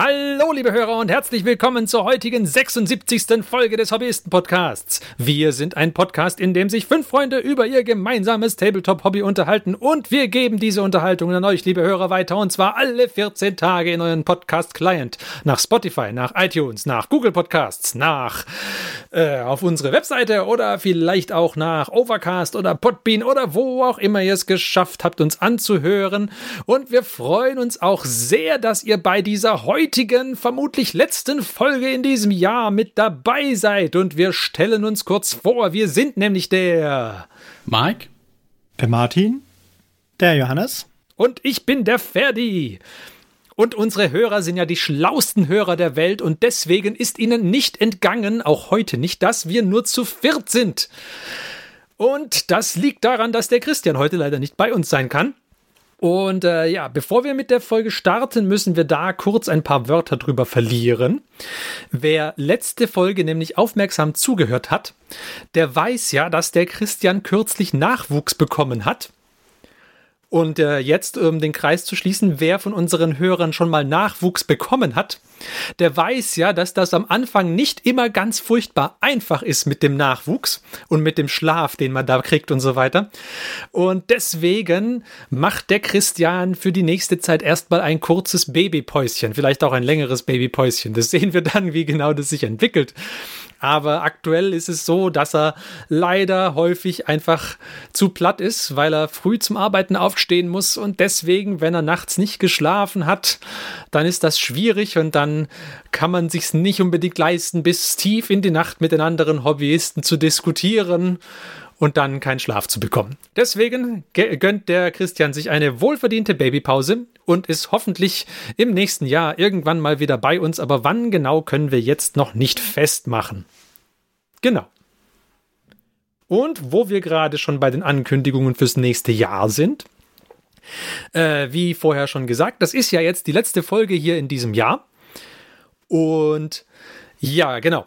Hallo liebe Hörer und herzlich willkommen zur heutigen 76. Folge des Hobbyisten-Podcasts. Wir sind ein Podcast, in dem sich 5 Freunde über ihr gemeinsames Tabletop-Hobby unterhalten und wir geben diese Unterhaltungen an euch, liebe Hörer, weiter und zwar alle 14 Tage in euren Podcast-Client. Nach Spotify, nach iTunes, nach Google Podcasts, nach auf unsere Webseite oder vielleicht auch nach Overcast oder Podbean oder wo auch immer ihr es geschafft habt, uns anzuhören. Und wir freuen uns auch sehr, dass ihr bei dieser heutigen, vermutlich letzten Folge in diesem Jahr mit dabei seid. Und wir stellen uns kurz vor. Wir sind nämlich der Mike, der Martin, der Johannes und ich bin der Ferdi. Und unsere Hörer sind ja die schlausten Hörer der Welt und deswegen ist ihnen nicht entgangen, auch heute nicht, dass wir nur zu 4 sind. Und das liegt daran, dass der Christian heute leider nicht bei uns sein kann. Und bevor wir mit der Folge starten, müssen wir da kurz ein paar Wörter drüber verlieren. Wer letzte Folge nämlich aufmerksam zugehört hat, der weiß ja, dass der Christian kürzlich Nachwuchs bekommen hat. Und jetzt, um den Kreis zu schließen, wer von unseren Hörern schon mal Nachwuchs bekommen hat, der weiß ja, dass das am Anfang nicht immer ganz furchtbar einfach ist mit dem Nachwuchs und mit dem Schlaf, den man da kriegt und so weiter. Und deswegen macht der Christian für die nächste Zeit erstmal ein kurzes Babypäuschen, vielleicht auch ein längeres Babypäuschen. Das sehen wir dann, wie genau das sich entwickelt. Aber aktuell ist es so, dass er leider häufig einfach zu platt ist, weil er früh zum Arbeiten aufstehen muss und deswegen, wenn er nachts nicht geschlafen hat, dann ist das schwierig und dann kann man sich's nicht unbedingt leisten, bis tief in die Nacht mit den anderen Hobbyisten zu diskutieren und dann keinen Schlaf zu bekommen. Deswegen gönnt der Christian sich eine wohlverdiente Babypause und ist hoffentlich im nächsten Jahr irgendwann mal wieder bei uns. Aber wann genau, können wir jetzt noch nicht festmachen. Genau. Und wo wir gerade schon bei den Ankündigungen fürs nächste Jahr sind, wie vorher schon gesagt, das ist ja jetzt die letzte Folge hier in diesem Jahr. Und ja, genau.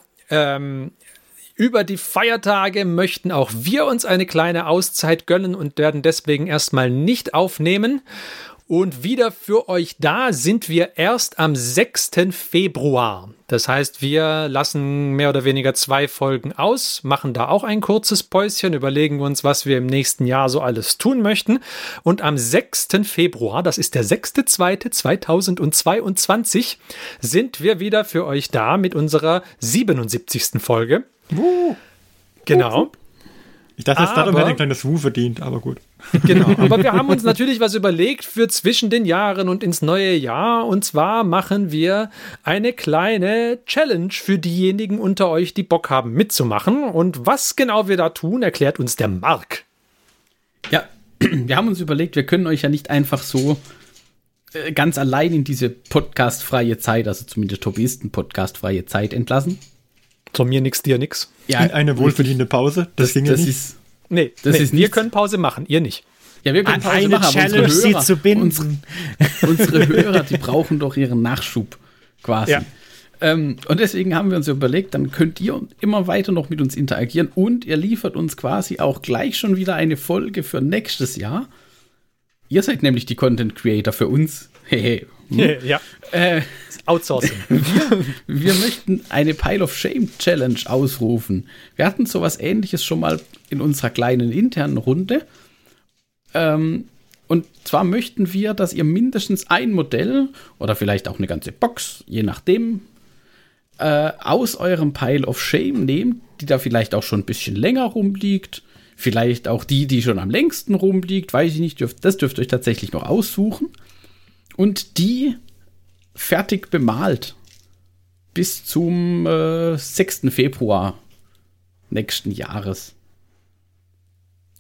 Über die Feiertage möchten auch wir uns eine kleine Auszeit gönnen und werden deswegen erstmal nicht aufnehmen. Und wieder für euch da sind wir erst am 6. Februar. Das heißt, wir lassen mehr oder weniger 2 Folgen aus, machen da auch ein kurzes Päuschen, überlegen uns, was wir im nächsten Jahr so alles tun möchten. Und am 6. Februar, das ist der 6.2.2022, sind wir wieder für euch da mit unserer 77. Folge. Wuh. Genau. Ich dachte, das Datum hätte ein kleines Wuh verdient, aber gut. Genau, aber wir haben uns natürlich was überlegt für zwischen den Jahren und ins neue Jahr. Und zwar machen wir eine kleine Challenge für diejenigen unter euch, die Bock haben mitzumachen. Und was genau wir da tun, erklärt uns der Marc. Ja, wir haben uns überlegt, wir können euch ja nicht einfach so ganz allein in diese podcastfreie Zeit, also zumindest Hobbyisten-Podcast-freie Zeit entlassen. Von mir nix, dir nix. Ja, in eine wohlverdiente Pause. Wir können Pause machen, ihr nicht. Ja, wir können Pause machen, Challenge, aber unsere Hörer, sie zu binden. Unsere Hörer, die brauchen doch ihren Nachschub quasi. Ja. Und deswegen haben wir uns überlegt, dann könnt ihr immer weiter noch mit uns interagieren und ihr liefert uns quasi auch gleich schon wieder eine Folge für nächstes Jahr. Ihr seid nämlich die Content Creator für uns. Hehe. Ja. Outsourcing. Wir möchten eine Pile of Shame Challenge ausrufen. Wir hatten sowas Ähnliches schon mal in unserer kleinen internen Runde. Und zwar möchten wir, dass ihr mindestens ein Modell oder vielleicht auch eine ganze Box, je nachdem, aus eurem Pile of Shame nehmt, die da vielleicht auch schon ein bisschen länger rumliegt. Vielleicht auch die schon am längsten rumliegt. Weiß ich nicht, das dürft ihr euch tatsächlich noch aussuchen. Und die fertig bemalt bis zum 6. Februar nächsten Jahres.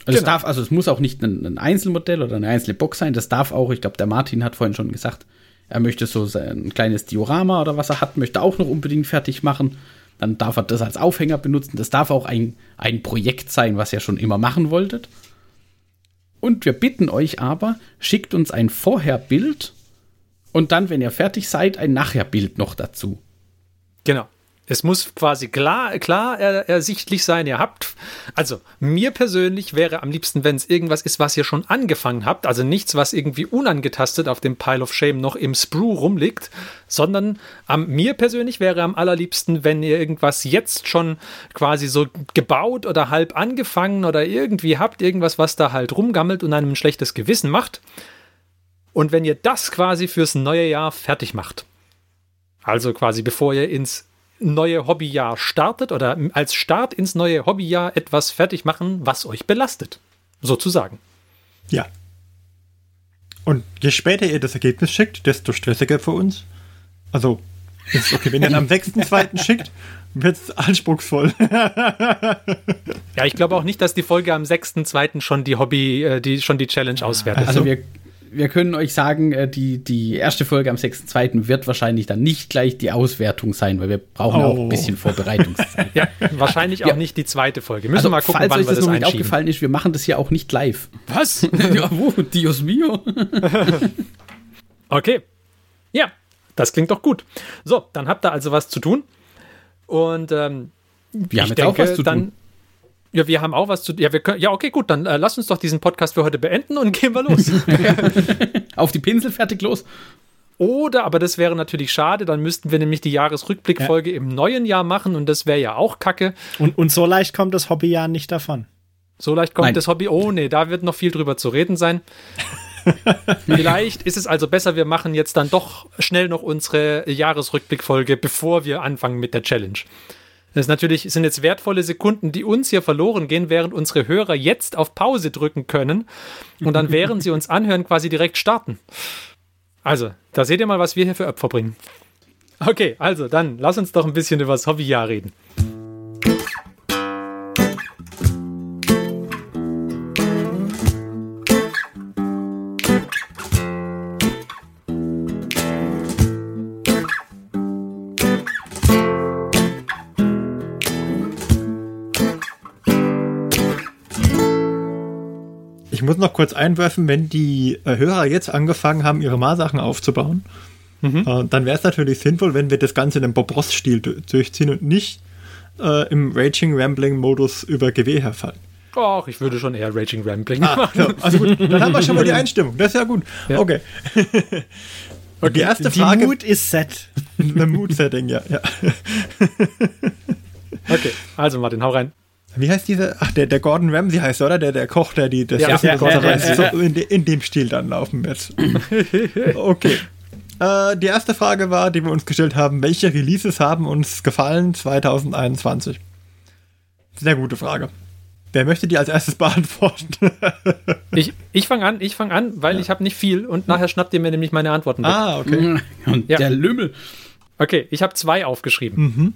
Und es darf, also es muss auch nicht ein Einzelmodell oder eine einzelne Box sein, das darf auch, ich glaube, der Martin hat vorhin schon gesagt, er möchte so ein kleines Diorama oder was er hat, möchte auch noch unbedingt fertig machen, dann darf er das als Aufhänger benutzen, das darf auch ein Projekt sein, was ihr schon immer machen wolltet. Und wir bitten euch aber, schickt uns ein Vorherbild und dann, wenn ihr fertig seid, ein Nachherbild noch dazu. Genau. Es muss quasi klar ersichtlich sein, ihr habt, also mir persönlich wäre am liebsten, wenn es irgendwas ist, was ihr schon angefangen habt, also nichts, was irgendwie unangetastet auf dem Pile of Shame noch im Sprue rumliegt, sondern mir persönlich wäre am allerliebsten, wenn ihr irgendwas jetzt schon quasi so gebaut oder halb angefangen oder irgendwie habt, irgendwas, was da halt rumgammelt und einem ein schlechtes Gewissen macht. Und wenn ihr das quasi fürs neue Jahr fertig macht, also quasi bevor ihr ins neue Hobbyjahr startet oder als Start ins neue Hobbyjahr etwas fertig machen, was euch belastet, sozusagen. Ja. Und je später ihr das Ergebnis schickt, desto stressiger für uns. Also, ist okay, wenn ihr dann am 6.2. schickt, wird es anspruchsvoll. Ja, ich glaube auch nicht, dass die Folge am 6.2. schon die Challenge auswertet. Also wir können euch sagen, die erste Folge am 6.2. wird wahrscheinlich dann nicht gleich die Auswertung sein, weil wir brauchen auch ein bisschen Vorbereitungszeit. Ja, wahrscheinlich auch nicht die zweite Folge. Müssen also, mal gucken, falls euch das noch nicht aufgefallen ist, wir machen das ja auch nicht live. Was? Ja, wo? Dios mio. Okay. Ja, das klingt doch gut. So, dann habt ihr also was zu tun. Und wir haben jetzt auch was zu tun. Ja, wir haben auch was zu... Ja, wir können, ja okay, gut, dann lasst uns doch diesen Podcast für heute beenden und gehen wir los. Auf die Pinsel, fertig, los. Oder, aber das wäre natürlich schade, dann müssten wir nämlich die Jahresrückblickfolge im neuen Jahr machen und das wäre ja auch kacke. Und so leicht kommt das Hobbyjahr nicht davon. So leicht kommt das Hobby... Oh nee, da wird noch viel drüber zu reden sein. Vielleicht ist es also besser, wir machen jetzt dann doch schnell noch unsere Jahresrückblickfolge, bevor wir anfangen mit der Challenge. Das sind jetzt wertvolle Sekunden, die uns hier verloren gehen, während unsere Hörer jetzt auf Pause drücken können und dann, während sie uns anhören, quasi direkt starten. Also, da seht ihr mal, was wir hier für Opfer bringen. Okay, also dann lass uns doch ein bisschen über das Hobbyjahr reden. Ich muss noch kurz einwerfen, wenn die Hörer jetzt angefangen haben, ihre Malsachen aufzubauen, dann wäre es natürlich sinnvoll, wenn wir das Ganze in einem Bob-Ross-Stil durchziehen und nicht im Raging-Rambling-Modus über GW herfallen. Ach, ich würde schon eher Raging-Rambling machen. So, also gut, dann haben wir schon mal die Einstimmung. Das ist ja gut. Ja. Okay. Und die erste Frage... Die Mood ist set. The Mood-Setting, ja. Okay, also Martin, hau rein. Wie heißt dieser? Ach, der Gordon Ramsay heißt, oder? Der Koch, der die... Das in dem Stil dann laufen wird. Okay. Die erste Frage war, die wir uns gestellt haben, welche Releases haben uns gefallen 2021? Sehr gute Frage. Wer möchte die als erstes beantworten? Ich fange an, weil ich habe nicht viel und nachher schnappt ihr mir nämlich meine Antworten weg. Ah, okay. Und der Lümmel. Okay, ich habe 2 aufgeschrieben.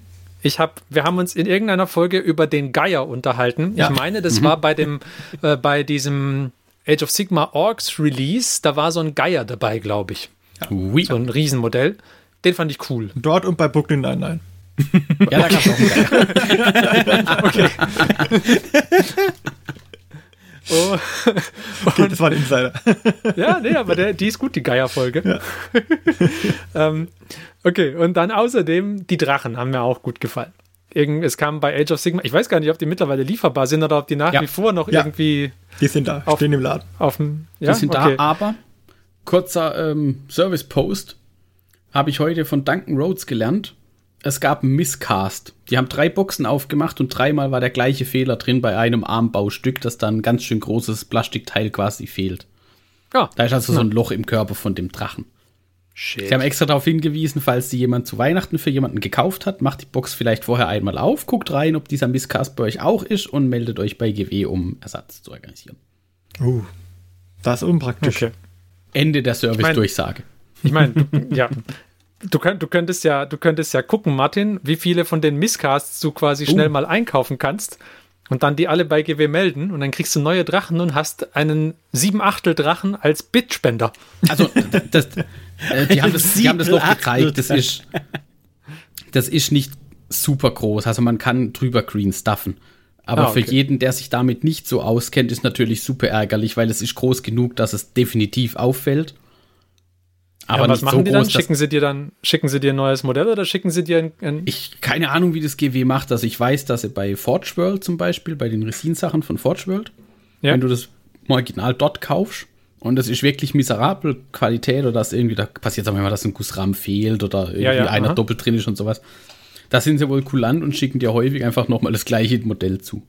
Wir haben uns in irgendeiner Folge über den Geier unterhalten. Ja. Ich meine, das war bei diesem Age of Sigmar Orks Release, da war so ein Geier dabei, glaube ich. Ja. So ein Riesenmodell. Den fand ich cool. Dort und bei Brooklyn Nine-Nine. Ja, da gab es auch einen Geier. Okay. Oh. Okay, das war ein Insider. Ja, nee, aber die ist gut, die Geier-Folge. Ja. Okay, und dann außerdem die Drachen haben mir auch gut gefallen. Es kam bei Age of Sigmar, ich weiß gar nicht, ob die mittlerweile lieferbar sind oder ob die nach wie vor noch irgendwie... Die sind da, stehen im Laden. Die sind da, aber kurzer Service-Post habe ich heute von Duncan Rhodes gelernt. Es gab einen Miscast. Die haben 3 Boxen aufgemacht und 3-mal war der gleiche Fehler drin bei einem Armbaustück, dass da ein ganz schön großes Plastikteil quasi fehlt. Ja. Da ist also so ein Loch im Körper von dem Drachen. Shit. Sie haben extra darauf hingewiesen, falls sie jemand zu Weihnachten für jemanden gekauft hat, macht die Box vielleicht vorher einmal auf, guckt rein, ob dieser Miscast bei euch auch ist und meldet euch bei GW, um Ersatz zu organisieren. Das ist unpraktisch. Okay. Ende der Service-Durchsage. Ich meine, Du könntest ja gucken, Martin, wie viele von den Miscasts du quasi schnell mal einkaufen kannst und dann die alle bei GW melden und dann kriegst du neue Drachen und hast einen 7/8 Drachen als Bitspender. Also, die haben das noch gezeigt. Das ist nicht super groß. Also, man kann drüber green stuffen. Aber für jeden, der sich damit nicht so auskennt, ist natürlich super ärgerlich, weil es ist groß genug, dass es definitiv auffällt. Aber ja, was machen so die dann? Schicken sie dir ein neues Modell oder schicken sie dir ein keine Ahnung, wie das GW macht. Also ich weiß, dass sie bei Forge World zum Beispiel, bei den Resin-Sachen von Forge World, wenn du das Original dort kaufst und das ist wirklich miserable Qualität oder dass irgendwie, da passiert es auch immer, dass ein Gussrahmen fehlt oder irgendwie einer doppelt drin ist und sowas. Da sind sie wohl kulant und schicken dir häufig einfach nochmal das gleiche Modell zu.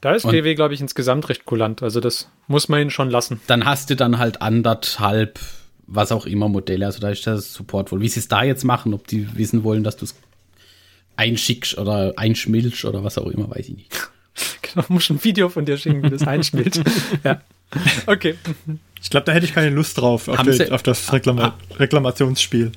Da ist GW, glaube ich, insgesamt recht kulant. Also das muss man ihnen schon lassen. Dann hast du dann halt anderthalb was auch immer Modelle, also da ist das Support wohl. Wie sie es da jetzt machen, ob die wissen wollen, dass du es einschickst oder einschmilzt oder was auch immer, weiß ich nicht. Genau, muss ein Video von dir schicken, wie das einschmilzt. Ja. Okay. Ich glaube, da hätte ich keine Lust drauf, auf das Reklamationsspiel.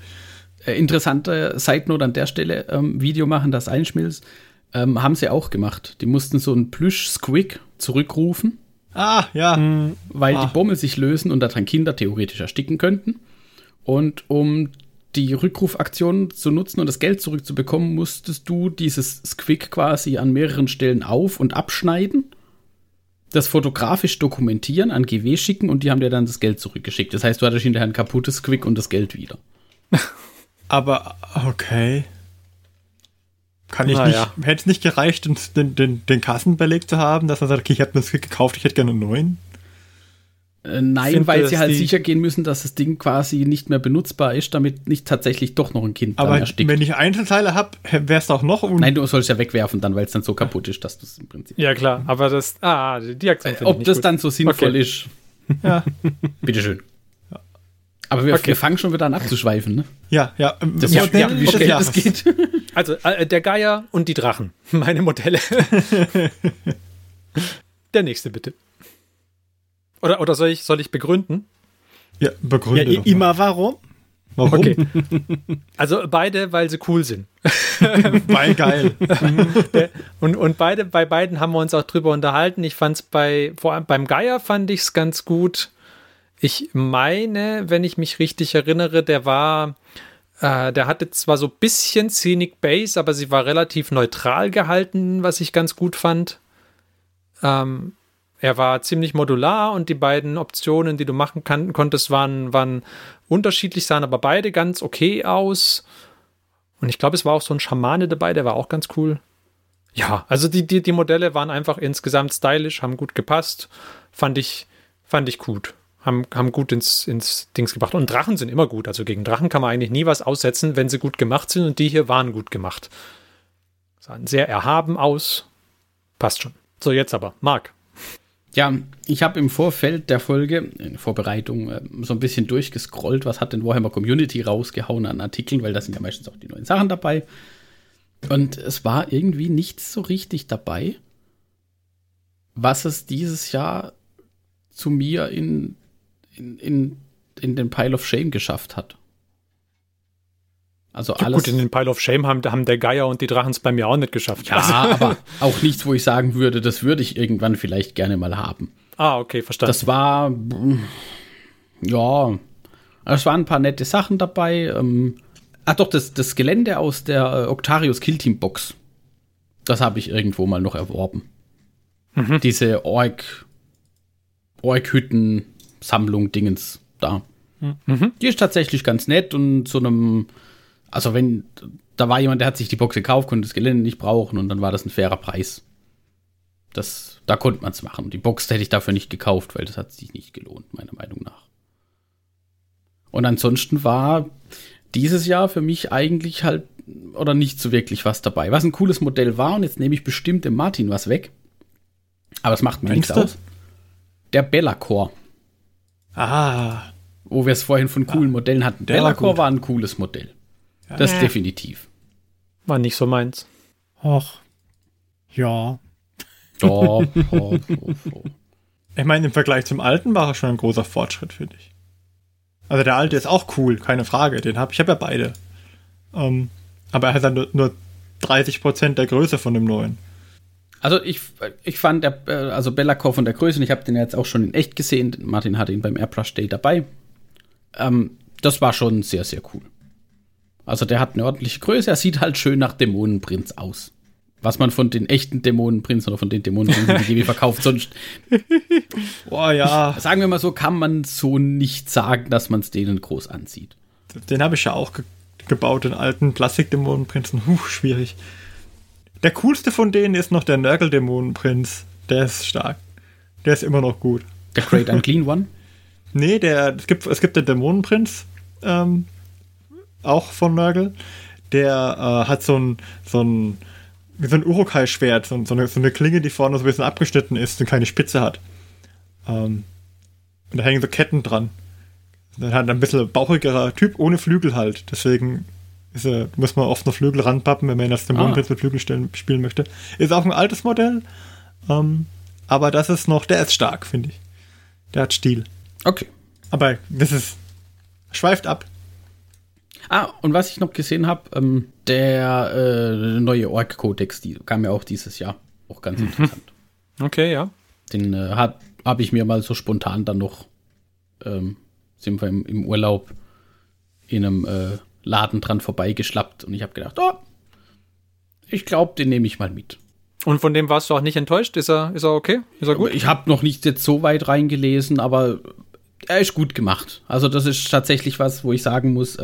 Interessante Side-Note an der Stelle, Video machen, das einschmilzt, haben sie auch gemacht. Die mussten so einen Plüsch-Squig zurückrufen. Ah, ja. Weil die Bommel sich lösen und daran Kinder theoretisch ersticken könnten. Und um die Rückrufaktion zu nutzen und das Geld zurückzubekommen, musstest du dieses Squig quasi an mehreren Stellen auf- und abschneiden, das fotografisch dokumentieren, an GW schicken und die haben dir dann das Geld zurückgeschickt. Das heißt, du hattest hinterher ein kaputtes Squig und das Geld wieder. Aber, okay. Hätte es nicht gereicht, den Kassenbeleg zu haben, dass man sagt, okay, ich habe mir das gekauft, ich hätte gerne einen neuen? Nein, weil sie halt sicher gehen müssen, dass das Ding quasi nicht mehr benutzbar ist, damit nicht tatsächlich doch noch ein Kind dann erstickt. Aber wenn ich Einzelteile habe, wäre es auch noch... Nein, du sollst ja wegwerfen dann, weil es dann so kaputt ist, dass du es im Prinzip... Ja, klar, aber das... Ah, die Aktion finde ich nicht gut. Dann so sinnvoll ist. Ja. Bitteschön. Aber wir fangen schon wieder an abzuschweifen, ne? Ja. Das ist das geht. Also, der Geier und die Drachen. Meine Modelle. Der nächste, bitte. Oder soll ich begründen? Ja, begründe doch mal. Immer warum? Warum? Okay. Also beide, weil sie cool sind. Weil geil. Und bei beiden haben wir uns auch drüber unterhalten. Ich fand es vor allem beim Geier fand ich es ganz gut. Ich meine, wenn ich mich richtig erinnere, der hatte zwar so ein bisschen Scenic Base, aber sie war relativ neutral gehalten, was ich ganz gut fand. Er war ziemlich modular und die beiden Optionen, die du machen konntest, waren unterschiedlich, sahen aber beide ganz okay aus. Und ich glaube, es war auch so ein Schamane dabei, der war auch ganz cool. Ja, also die Modelle waren einfach insgesamt stylisch, haben gut gepasst, fand ich gut. Haben gut ins Dings gebracht. Und Drachen sind immer gut. Also gegen Drachen kann man eigentlich nie was aussetzen, wenn sie gut gemacht sind. Und die hier waren gut gemacht. Sahen sehr erhaben aus. Passt schon. So, jetzt aber. Marc. Ja, ich habe im Vorfeld der Folge, in Vorbereitung, so ein bisschen durchgescrollt, was hat denn Warhammer Community rausgehauen an Artikeln, weil da sind ja meistens auch die neuen Sachen dabei. Und es war irgendwie nichts so richtig dabei, was es dieses Jahr zu mir in den Pile of Shame geschafft hat. Also alles. Gut, in den Pile of Shame haben der Geier und die Drachen es bei mir auch nicht geschafft. Ja, also. Aber auch nichts, wo ich sagen würde, das würde ich irgendwann vielleicht gerne mal haben. Ah, okay, verstanden. Das war, es waren ein paar nette Sachen dabei. Das Gelände aus der Octarius Kill Team Box. Das habe ich irgendwo mal noch erworben. Mhm. Diese Ork-Hütten Sammlung Dingens da. Mhm. Die ist tatsächlich ganz nett und zu einem, also wenn, da war jemand, der hat sich die Box gekauft, konnte das Gelände nicht brauchen und dann war das ein fairer Preis. Da konnte man es machen. Die Box hätte ich dafür nicht gekauft, weil das hat sich nicht gelohnt, meiner Meinung nach. Und ansonsten war dieses Jahr für mich eigentlich halt, oder nicht so wirklich was dabei. Was ein cooles Modell war und jetzt nehme ich bestimmt dem Martin was weg. Aber es macht mir nichts aus. Der Belakor. Ah. Wo wir es vorhin von coolen Modellen hatten. Belakor war ein cooles Modell. Ja. Das definitiv. War nicht so meins. Och. Ja. Ich meine, im Vergleich zum alten war er schon ein großer Fortschritt, finde ich. Also der alte ist auch cool, keine Frage. Den habe ich ja beide. Aber er hat dann nur 30% der Größe von dem neuen. Also ich fand, Belakor von der Größe, und ich habe den jetzt auch schon in echt gesehen, Martin hatte ihn beim Airbrush Day dabei, das war schon sehr, sehr cool. Also der hat eine ordentliche Größe, er sieht halt schön nach Dämonenprinz aus. was man von den echten Dämonenprinzen oder von den Dämonenprinzen, die verkauft, sonst. Boah, ja. Sagen wir mal so, kann man so nicht sagen, dass man es denen groß anzieht. Den habe ich ja auch gebaut, den alten Plastikdämonenprinzen. Schwierig. Der coolste von denen ist noch der Nurgle-Dämonenprinz. Der ist stark. Der ist immer noch gut. Der Great Unclean One? Nee, es gibt den Dämonenprinz, auch von Nurgle. Der hat so ein Urukai-Schwert, so eine Klinge, die vorne so ein bisschen abgeschnitten ist und keine Spitze hat. Und da hängen so Ketten dran. Dann hat ein bisschen bauchigerer Typ ohne Flügel halt. Deswegen muss man oft noch Flügel ranpappen, wenn man das Dämonenprinz mit Flügel spielen möchte. Ist auch ein altes Modell, aber das ist noch, der ist stark, finde ich. Der hat Stil. Okay. Aber das ist, schweift ab. Und was ich noch gesehen habe, der neue Ork-Kodex, die kam ja auch dieses Jahr. Auch ganz interessant. Okay, ja. Den habe ich mir mal so spontan dann noch, sind wir im Urlaub in einem Laden dran vorbeigeschlappt und ich habe gedacht, ich glaube, den nehme ich mal mit. Und von dem warst du auch nicht enttäuscht? Ist er okay? Ist er gut? Ich habe noch nicht jetzt so weit reingelesen, aber er ist gut gemacht. Also das ist tatsächlich was, wo ich sagen muss,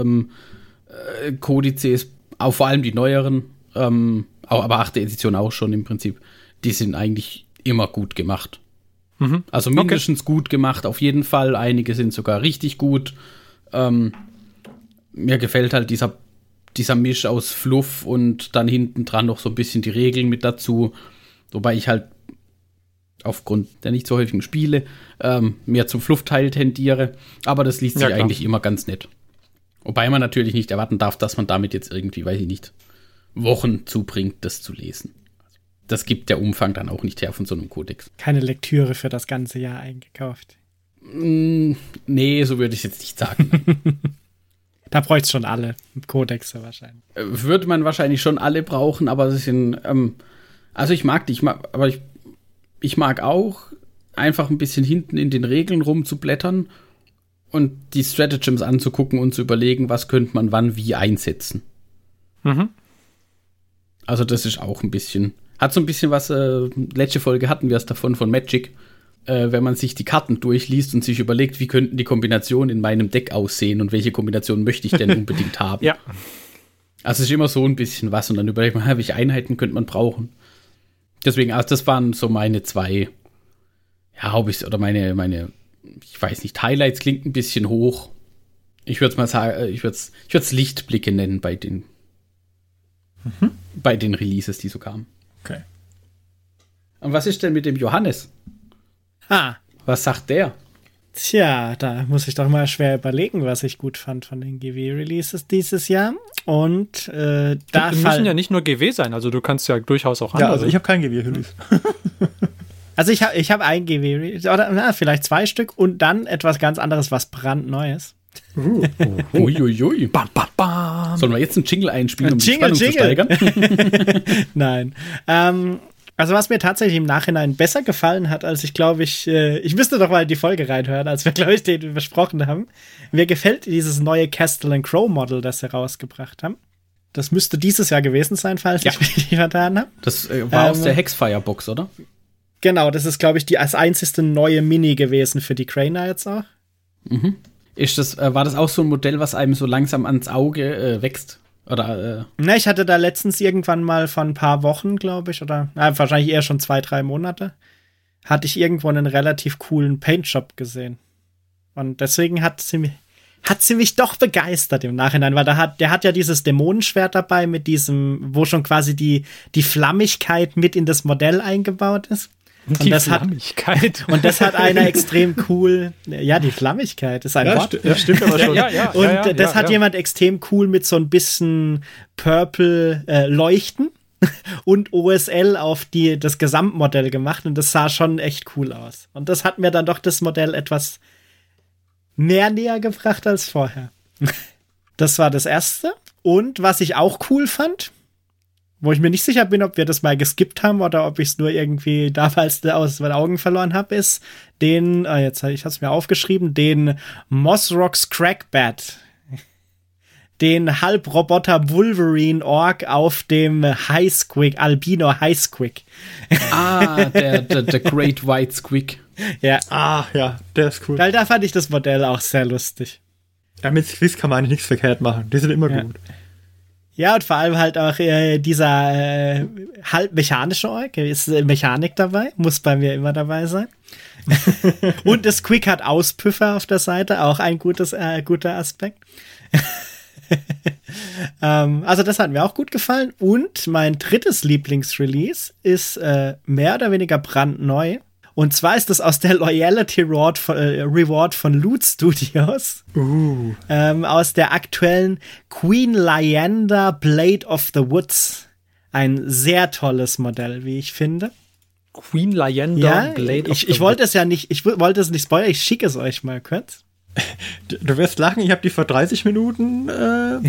Kodizes, auch vor allem die neueren, aber 8. Edition auch schon im Prinzip, die sind eigentlich immer gut gemacht. Mhm. Also mindestens gut gemacht, auf jeden Fall. Einige sind sogar richtig gut. Mir gefällt halt dieser Misch aus Fluff und dann hinten dran noch so ein bisschen die Regeln mit dazu. Wobei ich halt aufgrund der nicht so häufigen Spiele mehr zum Fluffteil tendiere. Aber das liest sich eigentlich immer ganz nett. Wobei man natürlich nicht erwarten darf, dass man damit jetzt irgendwie, weiß ich nicht, Wochen zubringt, das zu lesen. Das gibt der Umfang dann auch nicht her von so einem Kodex. Keine Lektüre für das ganze Jahr eingekauft. Nee, so würde ich es jetzt nicht sagen. Da bräuchte es schon alle Kodexe wahrscheinlich. Würde man wahrscheinlich schon alle brauchen, aber es sind, also ich mag die, ich mag auch einfach ein bisschen hinten in den Regeln rumzublättern und die Stratagems anzugucken und zu überlegen, was könnte man wann wie einsetzen. Mhm. Also das ist auch ein bisschen, hat so ein bisschen was, letzte Folge hatten wir es davon von Magic, wenn man sich die Karten durchliest und sich überlegt, wie könnten die Kombinationen in meinem Deck aussehen und welche Kombinationen möchte ich denn unbedingt haben. Ja. Also es ist immer so ein bisschen was und dann überlegt man, welche Einheiten könnte man brauchen. Deswegen, also das waren so meine zwei, ja, Hobbys oder meine, ich weiß nicht, Highlights klingt ein bisschen hoch. Ich würde es mal sagen, ich würde es Lichtblicke nennen bei den, bei den Releases, die so kamen. Okay. Und was ist denn mit dem Johannes? Was sagt der? Tja, da muss ich doch mal schwer überlegen, was ich gut fand von den GW-Releases dieses Jahr. Und da müssen ja nicht nur GW sein, also du kannst ja durchaus auch andere. Ja, also ich habe kein GW-Release. Also ich hab ein GW-Release, oder vielleicht zwei Stück und dann etwas ganz anderes, was brandneues. Uiuiui. Bam, bam, bam. Sollen wir jetzt einen Jingle einspielen, um die Spannung zu steigern? Nein. Also was mir tatsächlich im Nachhinein besser gefallen hat, als ich glaube, ich müsste doch mal die Folge reinhören, als wir, glaube ich, den besprochen haben. Mir gefällt dieses neue Castle & Crow Model, das sie rausgebracht haben. Das müsste dieses Jahr gewesen sein, falls ich mich nicht vertan habe. Das war aus der Hexfire Box, oder? Genau, das ist, glaube ich, die als einzigste neue Mini gewesen für die Grey Knights auch. Mhm. War das auch so ein Modell, was einem so langsam ans Auge wächst? Oder, Na, ich hatte da letztens irgendwann mal vor ein paar Wochen, glaube ich, oder wahrscheinlich eher schon 2-3 Monate, hatte ich irgendwo einen relativ coolen Paintjob gesehen. Und deswegen hat sie mich doch begeistert im Nachhinein, weil der hat ja dieses Dämonenschwert dabei mit diesem, wo schon quasi die Flammigkeit mit in das Modell eingebaut ist. Und das hat einer extrem cool. Ja, die Flammigkeit ist ein Wort. Stimmt aber schon. Und das hat jemand extrem cool mit so ein bisschen Purple Leuchten und OSL auf das Gesamtmodell gemacht. Und das sah schon echt cool aus. Und das hat mir dann doch das Modell etwas mehr näher gebracht als vorher. Das war das Erste. Und was ich auch cool fand, wo ich mir nicht sicher bin, ob wir das mal geskippt haben oder ob ich es nur irgendwie damals aus meinen Augen verloren habe, ist den Mossrock's Crackbat. den Halbroboter Wolverine Ork auf dem High Squig, Albino High Squig. Ah, der Great White Squig. Ja. Ah, ja, der ist cool. Weil da fand ich das Modell auch sehr lustig. Ja, mit Squigs kann man eigentlich nichts verkehrt machen. Die sind immer gut. Ja, und vor allem halt auch dieser halb mechanische Ork. Ist Mechanik dabei? Muss bei mir immer dabei sein. Und das Quick hat Auspüffer auf der Seite. Auch ein guter Aspekt. Also das hat mir auch gut gefallen. Und mein drittes Lieblingsrelease ist mehr oder weniger brandneu. Und zwar ist das aus der Loyalty Reward von Loot Studios. Aus der aktuellen Queen Lyanda Blade of the Woods. Ein sehr tolles Modell, wie ich finde. Queen Lyanda Blade of the Woods. Ich wollte es nicht spoilern, ich schicke es euch mal kurz. Du wirst lachen, ich habe die vor 30 Minuten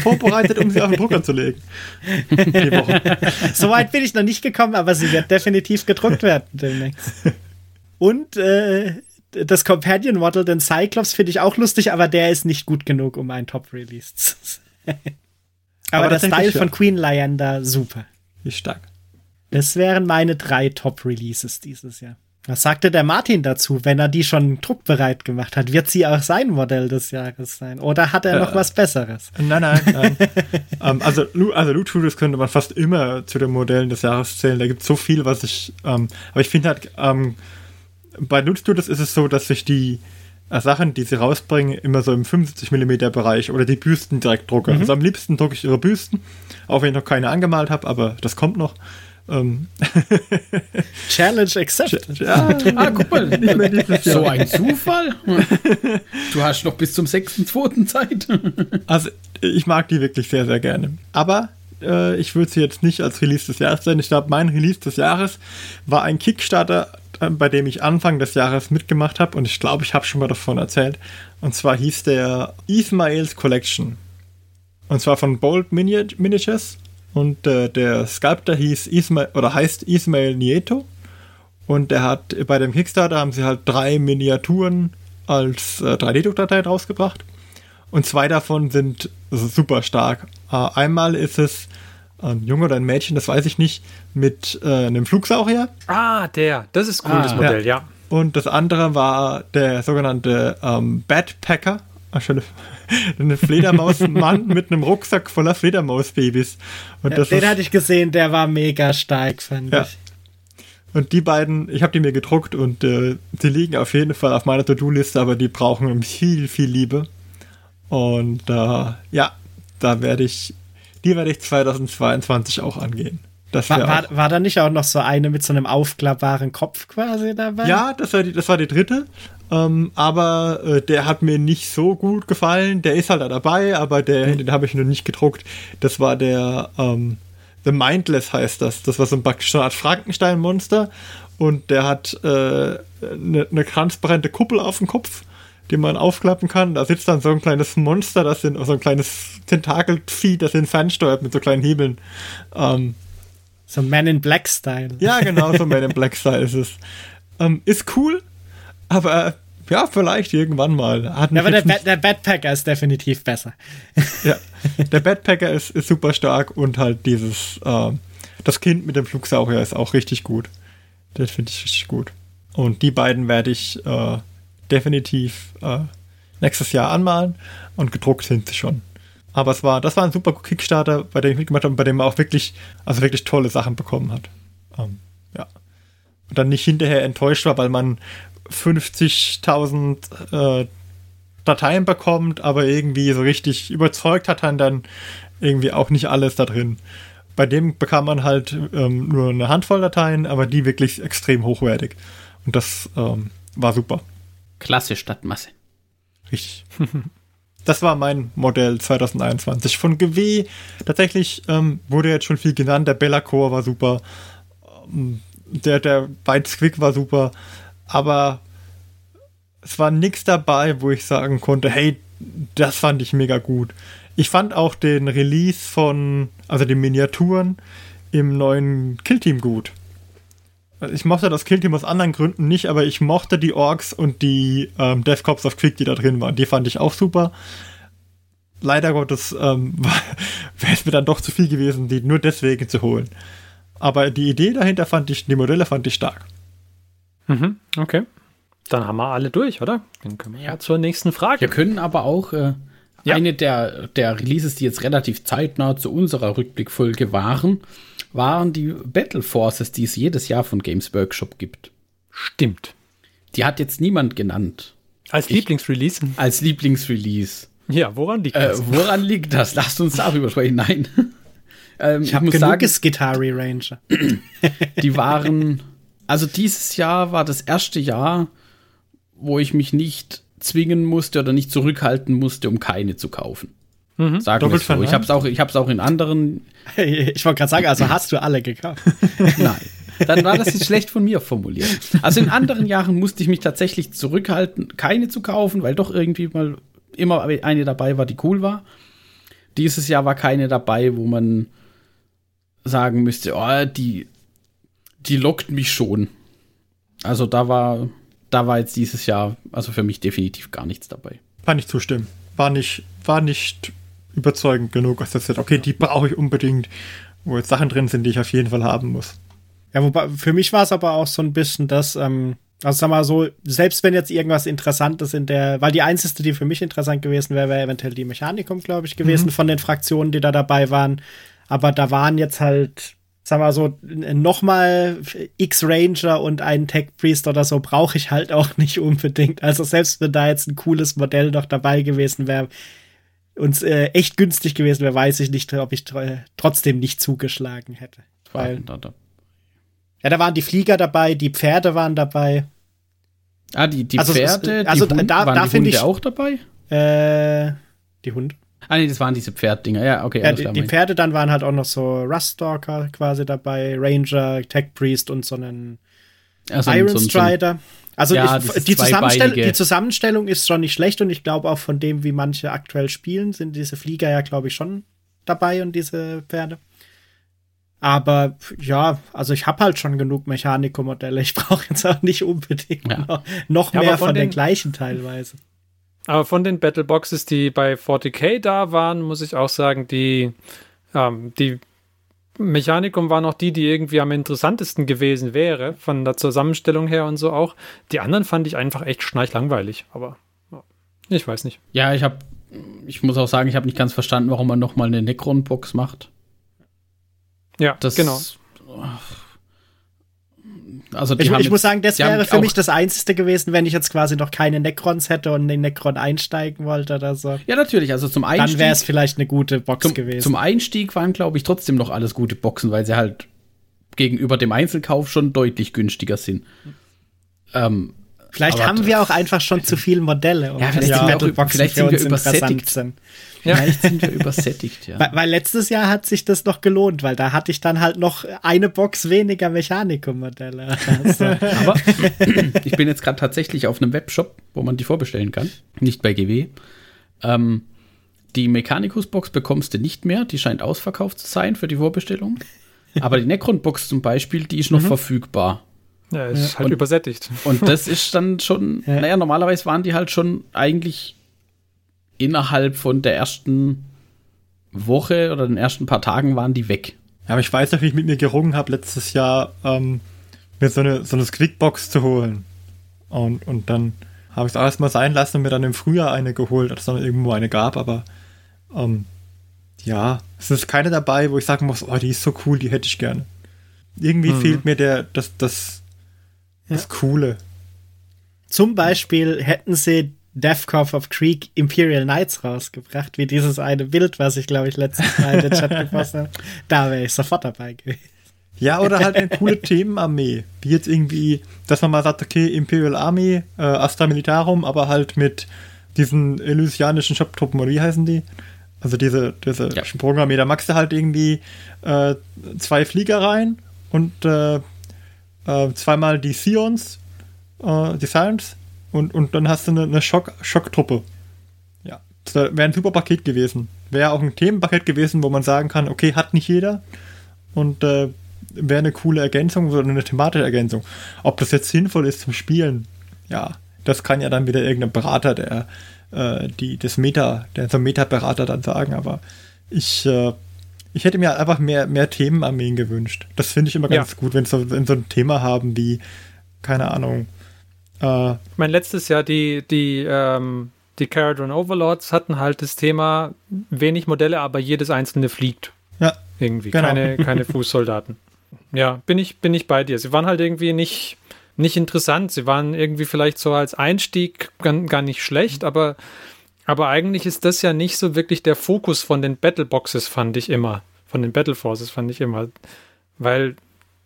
vorbereitet, um sie auf den Drucker zu legen. Die Woche. So weit bin ich noch nicht gekommen, aber sie wird definitiv gedruckt werden demnächst. Und das Companion Model, den Cyclops, finde ich auch lustig, aber der ist nicht gut genug, um einen Top-Release zu sein. Aber das Style von Queen Lyanda, super. Ist stark. Das wären meine 3 Top-Releases dieses Jahr. Was sagte der Martin dazu, wenn er die schon druckbereit gemacht hat? Wird sie auch sein Modell des Jahres sein? Oder hat er noch was Besseres? Nein. Also Loot Studios könnte man fast immer zu den Modellen des Jahres zählen. Da gibt es so viel, was ich... aber ich finde halt... bei Loot Studios ist es so, dass sich die Sachen, die sie rausbringen, immer so im 75mm Bereich oder die Büsten direkt drucke. Mhm. Also am liebsten drucke ich ihre Büsten, auch wenn ich noch keine angemalt habe, aber das kommt noch. Challenge accepted. Ja. Ah, guck mal. Nicht mehr dieses Jahr. So ein Zufall. Du hast noch bis zum 6.2. Zeit. Also ich mag die wirklich sehr, sehr gerne. Aber ich würde sie jetzt nicht als Release des Jahres sehen. Ich glaube, mein Release des Jahres war ein Kickstarter, bei dem ich Anfang des Jahres mitgemacht habe, und ich glaube, ich habe schon mal davon erzählt. Und zwar hieß der Ismails Collection. Und zwar von Bold Miniatures. Und der Sculptor heißt Ismail Nieto. Und der hat bei dem Kickstarter haben sie halt 3 Miniaturen als 3D-Druckdatei rausgebracht. Und 2 davon sind super stark. Einmal ist es ein Junge oder ein Mädchen, das weiß ich nicht, mit einem Flugsaurier. Ah, der. Das ist cool, das Modell, ja. Und das andere war der sogenannte Batpacker. Eine Fledermausmann mit einem Rucksack voller Fledermausbabys. Und ja, den hatte ich gesehen, der war mega stark, fand ich. Und die beiden, ich habe die mir gedruckt und die liegen auf jeden Fall auf meiner To-Do-Liste, aber die brauchen viel, viel Liebe. Und die werde ich 2022 auch angehen. War da nicht auch noch so eine mit so einem aufklappbaren Kopf quasi dabei? Ja, das war die dritte. Aber der hat mir nicht so gut gefallen. Der ist halt da dabei, aber den habe ich noch nicht gedruckt. Das war der The Mindless heißt das. Das war so eine Art Frankenstein-Monster. Und der hat eine transparente Kuppel auf dem Kopf, die man aufklappen kann. Da sitzt dann so ein kleines Monster, so ein kleines Tentakelvieh, das den fernsteuert mit so kleinen Hebeln. So Man in Black Style. Ja, genau, so Man in Black Style ist es. Ist cool, aber ja, vielleicht irgendwann mal. Aber der Batpacker ist definitiv besser. Ja, der Batpacker ist super stark und halt das Kind mit dem Flugsaurier ist auch richtig gut. Das finde ich richtig gut. Und die beiden werde ich definitiv nächstes Jahr anmalen, und gedruckt sind sie schon. Aber das war ein super Kickstarter, bei dem ich mitgemacht habe und bei dem man auch wirklich tolle Sachen bekommen hat. Und dann nicht hinterher enttäuscht war, weil man 50.000 Dateien bekommt, aber irgendwie so richtig überzeugt hat dann irgendwie auch nicht alles da drin. Bei dem bekam man halt nur eine Handvoll Dateien, aber die wirklich extrem hochwertig. Und das war super. Klasse statt Masse. Richtig. Das war mein Modell 2021. Von GW tatsächlich wurde jetzt schon viel genannt. Der Belakor war super. Der White Squig war super. Aber es war nichts dabei, wo ich sagen konnte, hey, das fand ich mega gut. Ich fand auch den Release also die Miniaturen im neuen Kill Team gut. Ich mochte das Kill Team aus anderen Gründen nicht, aber ich mochte die Orks und die Death Cops of Quick, die da drin waren. Die fand ich auch super. leider Gottes wäre es mir dann doch zu viel gewesen, die nur deswegen zu holen. Aber die Idee dahinter die Modelle fand ich stark. Mhm, okay. Dann haben wir alle durch, oder? Dann können wir ja zur nächsten Frage. Wir können aber auch eine der Releases, die jetzt relativ zeitnah zu unserer Rückblickfolge waren die Battle Forces, die es jedes Jahr von Games Workshop gibt. Stimmt. Die hat jetzt niemand genannt. Als Lieblingsrelease? Als Lieblingsrelease. Ja, woran liegt das? Woran liegt das? Lasst uns darüber sprechen. Nein. Ich muss sagen, Skitari Ranger. Die waren... Also dieses Jahr war das erste Jahr, wo ich mich nicht zwingen musste oder nicht zurückhalten musste, um keine zu kaufen. Mhm, sagen wir so. Ich hab's auch in anderen... Ich wollte gerade sagen, also hast du alle gekauft? Nein. Dann war das nicht schlecht von mir formuliert. Also in anderen Jahren musste ich mich tatsächlich zurückhalten, keine zu kaufen, weil doch irgendwie mal immer eine dabei war, die cool war. Dieses Jahr war keine dabei, wo man sagen müsste, oh, die lockt mich schon. Also da war jetzt dieses Jahr, also für mich definitiv gar nichts dabei. Kann ich zustimmen. War nicht überzeugend genug, dass das jetzt, okay, die brauche ich unbedingt, wo jetzt Sachen drin sind, die ich auf jeden Fall haben muss. Ja, wobei, für mich war es aber auch so ein bisschen das, also sag mal so, selbst wenn jetzt irgendwas Interessantes weil die einzige, die für mich interessant gewesen wäre eventuell die Mechanikum, glaube ich, gewesen von den Fraktionen, die da dabei waren. Aber da waren jetzt halt, sag mal so, nochmal X-Ranger und einen Tech-Priest oder so brauche ich halt auch nicht unbedingt. Also selbst wenn da jetzt ein cooles Modell noch dabei gewesen wäre, und echt günstig gewesen wäre, weiß ich nicht, ob ich trotzdem nicht zugeschlagen hätte. Ja, da waren die Flieger dabei, die Pferde waren dabei. Ah, die Pferde, also die Hunde, waren die Hunde auch dabei? Die Hunde. Ah, nee, das waren diese Pferddinger, ja, okay. Ja, die Pferde, dann waren halt auch noch so Ruststalker quasi dabei, Ranger, Tech Priest und so einen Iron Strider. Also ja, die Zusammenstellung ist schon nicht schlecht und ich glaube auch von dem, wie manche aktuell spielen, sind diese Flieger ja, glaube ich, schon dabei und diese Pferde. Aber ja, also ich habe halt schon genug Mechanikumodelle. Ich brauche jetzt auch nicht unbedingt noch mehr von den gleichen teilweise. Aber von den Battleboxes, die bei 40k da waren, muss ich auch sagen, die Mechanikum waren auch die irgendwie am interessantesten gewesen wäre, von der Zusammenstellung her und so auch. Die anderen fand ich einfach echt schnarchlangweilig, aber ich weiß nicht. Ja, ich muss auch sagen, ich habe nicht ganz verstanden, warum man nochmal eine Necron-Box macht. Ja, das, genau. Also ich muss sagen, das wäre für mich das Einzige gewesen, wenn ich jetzt quasi noch keine Necrons hätte und in den Necron einsteigen wollte oder so. Ja, natürlich. Also zum Einstieg. Dann wäre es vielleicht eine gute Box gewesen. Zum Einstieg waren, glaube ich, trotzdem noch alles gute Boxen, weil sie halt gegenüber dem Einzelkauf schon deutlich günstiger sind. Vielleicht haben wir auch einfach schon zu viele Modelle. Ja, vielleicht sind wir übersättigt. Vielleicht sind wir übersättigt, ja. Weil letztes Jahr hat sich das noch gelohnt, weil da hatte ich dann halt noch eine Box weniger Mechanikum-Modelle. Also. Aber ich bin jetzt gerade tatsächlich auf einem Webshop, wo man die vorbestellen kann, nicht bei GW. Die Mechanicus-Box bekommst du nicht mehr, die scheint ausverkauft zu sein für die Vorbestellung. Aber die Necron-Box zum Beispiel, die ist noch verfügbar. Ja, ist halt übersättigt. Und das ist dann schon, naja, normalerweise waren die halt schon eigentlich innerhalb von der ersten Woche oder den ersten paar Tagen waren die weg. Ja, aber ich weiß noch, wie ich mit mir gerungen habe letztes Jahr, mir so eine Squeakbox zu holen. Und dann habe ich es alles mal sein lassen und mir dann im Frühjahr eine geholt, als es dann irgendwo eine gab, aber es ist keine dabei, wo ich sagen muss, oh, die ist so cool, die hätte ich gerne. Irgendwie fehlt mir das Coole. Zum Beispiel hätten sie Death Cove of Creek Imperial Knights rausgebracht, wie dieses eine Bild, was ich, glaube ich, letztes Mal in den Chat gepostet habe. Da wäre ich sofort dabei gewesen. Ja, oder halt eine coole Themenarmee. Wie jetzt irgendwie, dass man mal sagt, okay, Imperial Army, Astra Militarum, aber halt mit diesen elysianischen Shop-Truppen, oder wie heißen die? Also diese Sprungarmee, da magst du halt irgendwie 2 Flieger rein und zweimal die Scions, die Scions und dann hast du eine Schocktruppe. Ja, das wäre ein super Paket gewesen. Wäre auch ein Themenpaket gewesen, wo man sagen kann, okay, hat nicht jeder und wäre eine coole Ergänzung oder eine thematische Ergänzung. Ob das jetzt sinnvoll ist zum Spielen, ja, das kann ja dann wieder irgendein Berater, der der Meta-Berater dann sagen, aber ich hätte mir einfach mehr Themenarmeen gewünscht. Das finde ich immer ganz gut, wenn sie so ein Thema haben wie, keine Ahnung. Ich meine, letztes Jahr die Caradhran Overlords hatten halt das Thema wenig Modelle, aber jedes einzelne fliegt. Ja, irgendwie, genau. Keine Fußsoldaten. Ja, bin ich bei dir. Sie waren halt irgendwie nicht interessant. Sie waren irgendwie vielleicht so als Einstieg gar nicht schlecht, aber eigentlich ist das ja nicht so wirklich der Fokus von den Battleboxes, fand ich immer. Von den Battleforces, fand ich immer. Weil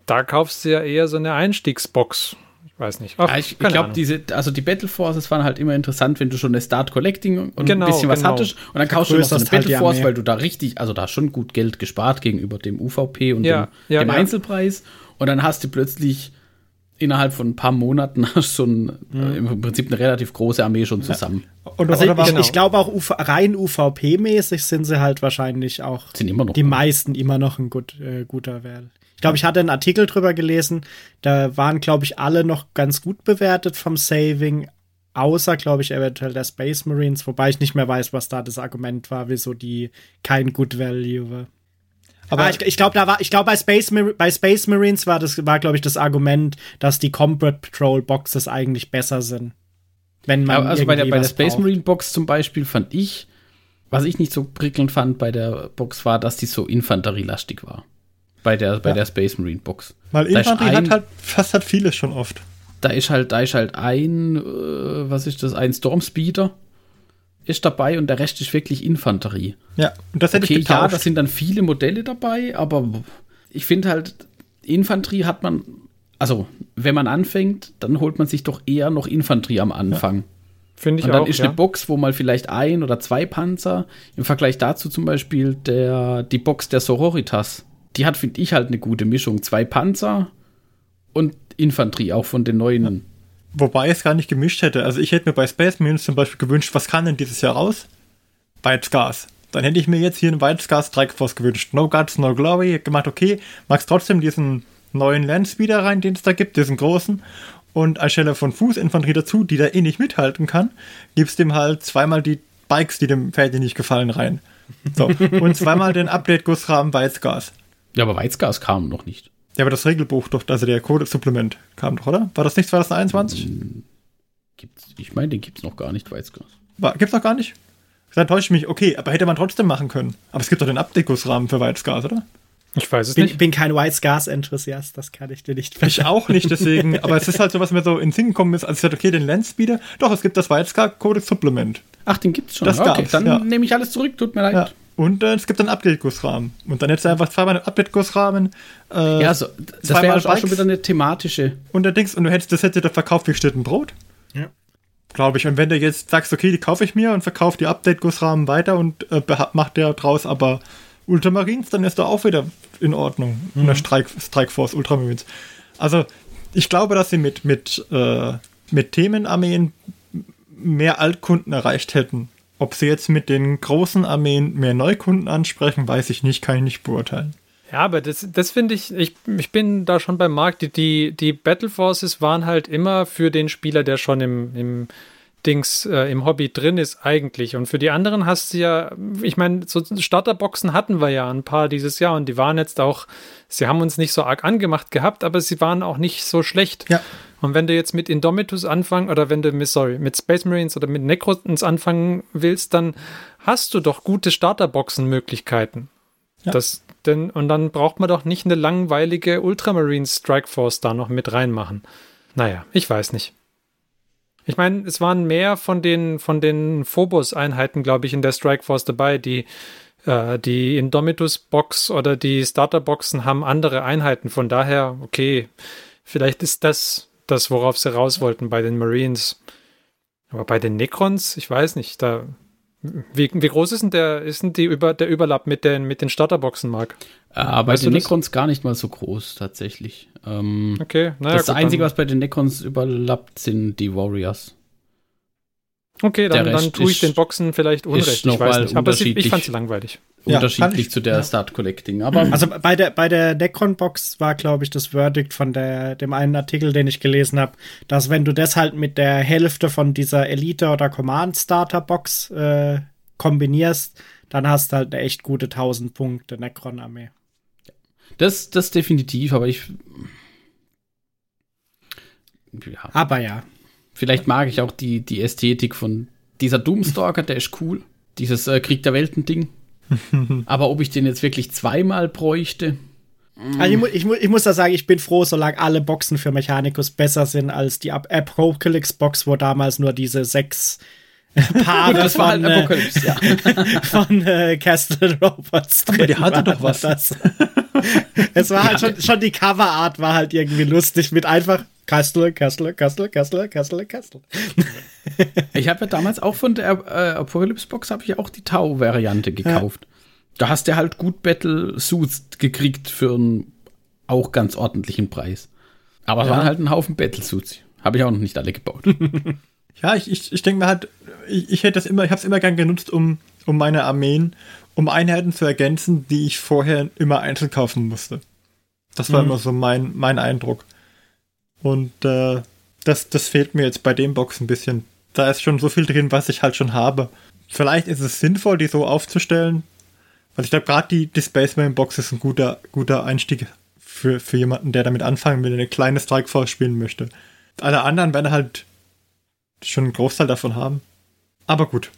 da kaufst du ja eher so eine Einstiegsbox. Ich weiß nicht. Ach, ja, ich glaube, die Battleforces waren halt immer interessant, wenn du schon eine Start Collecting und ein bisschen was hattest. Und dann kaufst du noch so eine Battleforce, weil du da richtig, also da hast schon gut Geld gespart gegenüber dem UVP und dem Einzelpreis. Und dann hast du plötzlich innerhalb von ein paar Monaten hast schon im Prinzip eine relativ große Armee schon zusammen. Ja. Und also ich glaube auch rein UVP-mäßig sind sie halt wahrscheinlich auch die meisten immer noch ein guter Wert. Ich glaube, ich hatte einen Artikel drüber gelesen, da waren, glaube ich, alle noch ganz gut bewertet vom Saving, außer, glaube ich, eventuell der Space Marines, wobei ich nicht mehr weiß, was da das Argument war, wieso die kein Good Value war. Aber ich glaube, bei Space Marines war glaube ich, das Argument, dass die Combat Patrol Boxes eigentlich besser sind. Wenn man bei der Space Marine Box zum Beispiel fand ich, was ich nicht so prickelnd fand bei der Box war, dass die so infanterielastig war. Bei der Space Marine Box. Weil Infanterie hat vieles schon oft. Da ist halt ein, ein Stormspeeder ist dabei und der Rest ist wirklich Infanterie. Ja, und das hätte ich getauscht. Ja, da sind dann viele Modelle dabei, aber ich finde halt, Infanterie hat man, also wenn man anfängt, dann holt man sich doch eher noch Infanterie am Anfang. Ja. Finde ich auch, dann ist eine Box, wo mal vielleicht ein oder zwei Panzer, im Vergleich dazu zum Beispiel die Box der Sororitas, die hat, finde ich, halt eine gute Mischung. 2 Panzer und Infanterie, auch von den neuen. Ja. Wobei ich es gar nicht gemischt hätte. Also ich hätte mir bei Space Marines zum Beispiel gewünscht, was kann denn dieses Jahr raus? Weizgas. Dann hätte ich mir jetzt hier einen Weizgas Strike Force gewünscht. No Guts, No Glory. Hätte gemacht, okay, magst trotzdem diesen neuen Landspeeder rein, den es da gibt, diesen großen. Und anstelle von Fußinfanterie dazu, die da eh nicht mithalten kann, gibst dem halt zweimal die Bikes, die dem Ferdi nicht gefallen, rein. So. Und zweimal den Update-Gussrahmen Weizgas. Ja, aber Weizgas kam noch nicht. Ja, aber das Regelbuch doch, also der Code-Supplement kam doch, oder? War das nicht 2021? Ich meine, den gibt's noch gar nicht, Weizgas. Gibt's noch gar nicht? Dann täusche ich mich. Okay, aber hätte man trotzdem machen können. Aber es gibt doch den Abdeckungsrahmen für Weizgas, oder? Ich weiß es nicht. Ich bin kein Weizgas-Enthusiast, das kann ich dir nicht verstehen. Ich auch nicht, deswegen. Aber es ist halt so, was mir so in den Sinn gekommen ist, als ich dachte, okay, den Landspeeder. Doch, es gibt das Weizgas-Code-Supplement. Ach, den gibt's schon. Das gab's, dann nehme ich alles zurück, tut mir leid. Ja. Und es gibt einen Update-Gussrahmen. Und dann hättest du einfach zweimal einen Update-Gussrahmen. Also, das wäre auch schon wieder eine thematische. Und der Dings, und das hätte der verkauft wie Schlitten Brot. Ja. Glaube ich. Und wenn du jetzt sagst, okay, die kaufe ich mir und verkaufe die Update-Gussrahmen weiter und macht der draus aber Ultramarines, dann ist da auch wieder in Ordnung. Mhm. Eine Strikeforce Ultramarines. Also, ich glaube, dass sie mit Themenarmeen mehr Altkunden erreicht hätten. Ob sie jetzt mit den großen Armeen mehr Neukunden ansprechen, weiß ich nicht, kann ich nicht beurteilen. Ja, aber das finde ich bin da schon beim Marc. Die Battleforces waren halt immer für den Spieler, der schon im Hobby drin ist eigentlich. Und für die anderen hast du ja, ich meine, so Starterboxen hatten wir ja ein paar dieses Jahr und die waren jetzt auch, sie haben uns nicht so arg angemacht gehabt, aber sie waren auch nicht so schlecht. Ja. Und wenn du jetzt mit Indomitus anfangen oder wenn du mit Space Marines oder mit Necrons anfangen willst, dann hast du doch gute Starterboxen-Möglichkeiten. Ja. Und dann braucht man doch nicht eine langweilige Ultramarine Strike Force da noch mit reinmachen. Naja, ich weiß nicht. Ich meine, es waren mehr von den Phobos-Einheiten, glaube ich, in der Strike Force dabei. Die Indomitus-Box oder die Starterboxen haben andere Einheiten. Von daher, okay, vielleicht ist das, worauf sie raus wollten bei den Marines. Aber bei den Necrons, ich weiß nicht, da wie groß ist denn der Überlapp mit den Starterboxen, Marc? Bei den Necrons gar nicht mal so groß, tatsächlich. Okay, naja. Das Einzige, was bei den Necrons überlappt, sind die Warriors. Okay, dann tue ich den Boxen vielleicht Unrecht, ich weiß nicht. Aber ich fand sie langweilig. Ja, unterschiedlich zu der Start Collecting. Aber also bei der Necron-Box war, glaube ich, das Verdict von dem einen Artikel, den ich gelesen habe, dass wenn du das halt mit der Hälfte von dieser Elite- oder Command-Starter-Box kombinierst, dann hast du halt eine echt gute 1000 Punkte Necron-Armee. Das definitiv, aber ich vielleicht mag ich auch die Ästhetik von dieser Doomstalker, der ist cool. Dieses Krieg der Welten-Ding. Aber ob ich den jetzt wirklich zweimal bräuchte? Also ich muss da sagen, ich bin froh, solange alle Boxen für Mechanikus besser sind als die Apocalypse-Box, wo damals nur diese 6 Paare das war von Apocalypse, von Castle Roberts drin. Aber die hatte doch was. Es war halt schon die Coverart war halt irgendwie lustig mit einfach Castle. Ich habe ja damals auch von der Apocalypse-Box habe ich auch die Tau-Variante gekauft. Ja. Da hast du halt gut Battlesuits gekriegt für einen auch ganz ordentlichen Preis. Aber es waren halt ein Haufen Battlesuits. Habe ich auch noch nicht alle gebaut. Ja, ich denke mir halt, ich hätte das immer, ich habe es immer gern genutzt, um meine Armeen, um Einheiten zu ergänzen, die ich vorher immer einzeln kaufen musste. Das war immer so mein Eindruck. Und das fehlt mir jetzt bei dem Box ein bisschen. Da ist schon so viel drin, was ich halt schon habe. Vielleicht ist es sinnvoll, die so aufzustellen. Also ich glaube, gerade die Space Marine Box ist ein guter Einstieg für jemanden, der damit anfangen will, eine kleine Strikeforce spielen möchte. Alle anderen werden halt schon einen Großteil davon haben. Aber gut.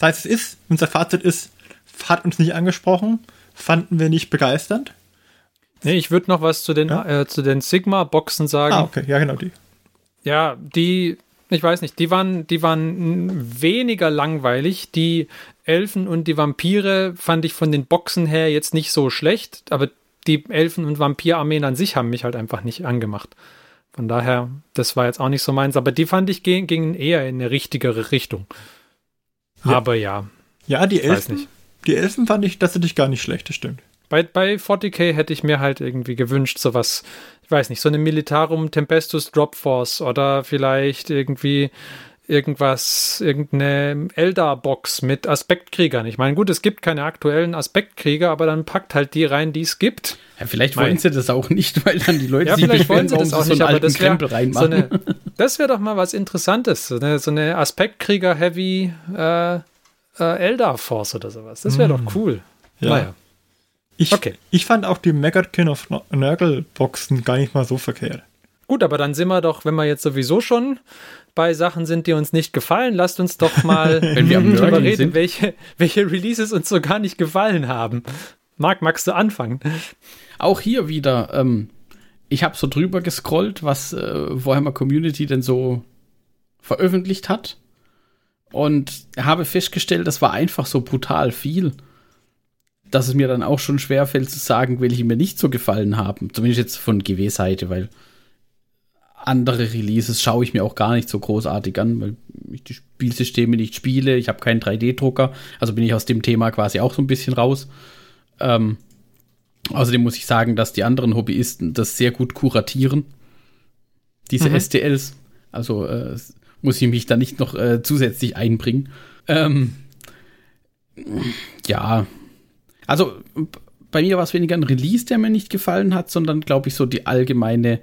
Das heißt, unser Fazit ist, hat uns nicht angesprochen, fanden wir nicht begeisternd. Nee, ich würde noch was zu den Sigma-Boxen sagen. Ah, okay, ja, genau, die. Ja, die, ich weiß nicht, die waren weniger langweilig. Die Elfen und die Vampire fand ich von den Boxen her jetzt nicht so schlecht, aber die Elfen- und Vampirarmeen an sich haben mich halt einfach nicht angemacht. Von daher, das war jetzt auch nicht so meins, aber die fand ich gingen eher in eine richtigere Richtung. Ja. Aber ja. Ja, die Elfen fand ich, das hätte ich gar nicht schlecht, das stimmt. Bei 40k hätte ich mir halt irgendwie gewünscht, sowas, ich weiß nicht, so eine Militarum Tempestus Dropforce oder vielleicht irgendwie irgendeine Eldar-Box mit Aspektkriegern. Ich meine, gut, es gibt keine aktuellen Aspektkrieger, aber dann packt halt die rein, die es gibt. Ja, vielleicht wollen sie das auch nicht, weil dann die Leute sich beschweren, warum sie so einen alten Krempel reinmachen. Das wäre doch mal was Interessantes. So eine Aspektkrieger-Heavy Eldar-Force oder sowas. Das wäre doch cool. Ja. Naja. Ich fand auch die Megatkin of Nurgle-Boxen gar nicht mal so verkehrt. Gut, aber dann sind wir doch, wenn wir jetzt sowieso schon bei Sachen sind, die uns nicht gefallen, lasst uns doch mal darüber reden, welche Releases uns so gar nicht gefallen haben. Marc, magst du anfangen? Auch hier wieder, ich habe so drüber gescrollt, was Warhammer Community denn so veröffentlicht hat und habe festgestellt, das war einfach so brutal viel, dass es mir dann auch schon schwerfällt zu sagen, welche mir nicht so gefallen haben. Zumindest jetzt von GW-Seite, weil andere Releases schaue ich mir auch gar nicht so großartig an, weil ich die Spielsysteme nicht spiele. Ich habe keinen 3D-Drucker, also bin ich aus dem Thema quasi auch so ein bisschen raus. Außerdem muss ich sagen, dass die anderen Hobbyisten das sehr gut kuratieren, diese STLs. Also muss ich mich da nicht noch zusätzlich einbringen. Also bei mir war es weniger ein Release, der mir nicht gefallen hat, sondern glaube ich so die allgemeine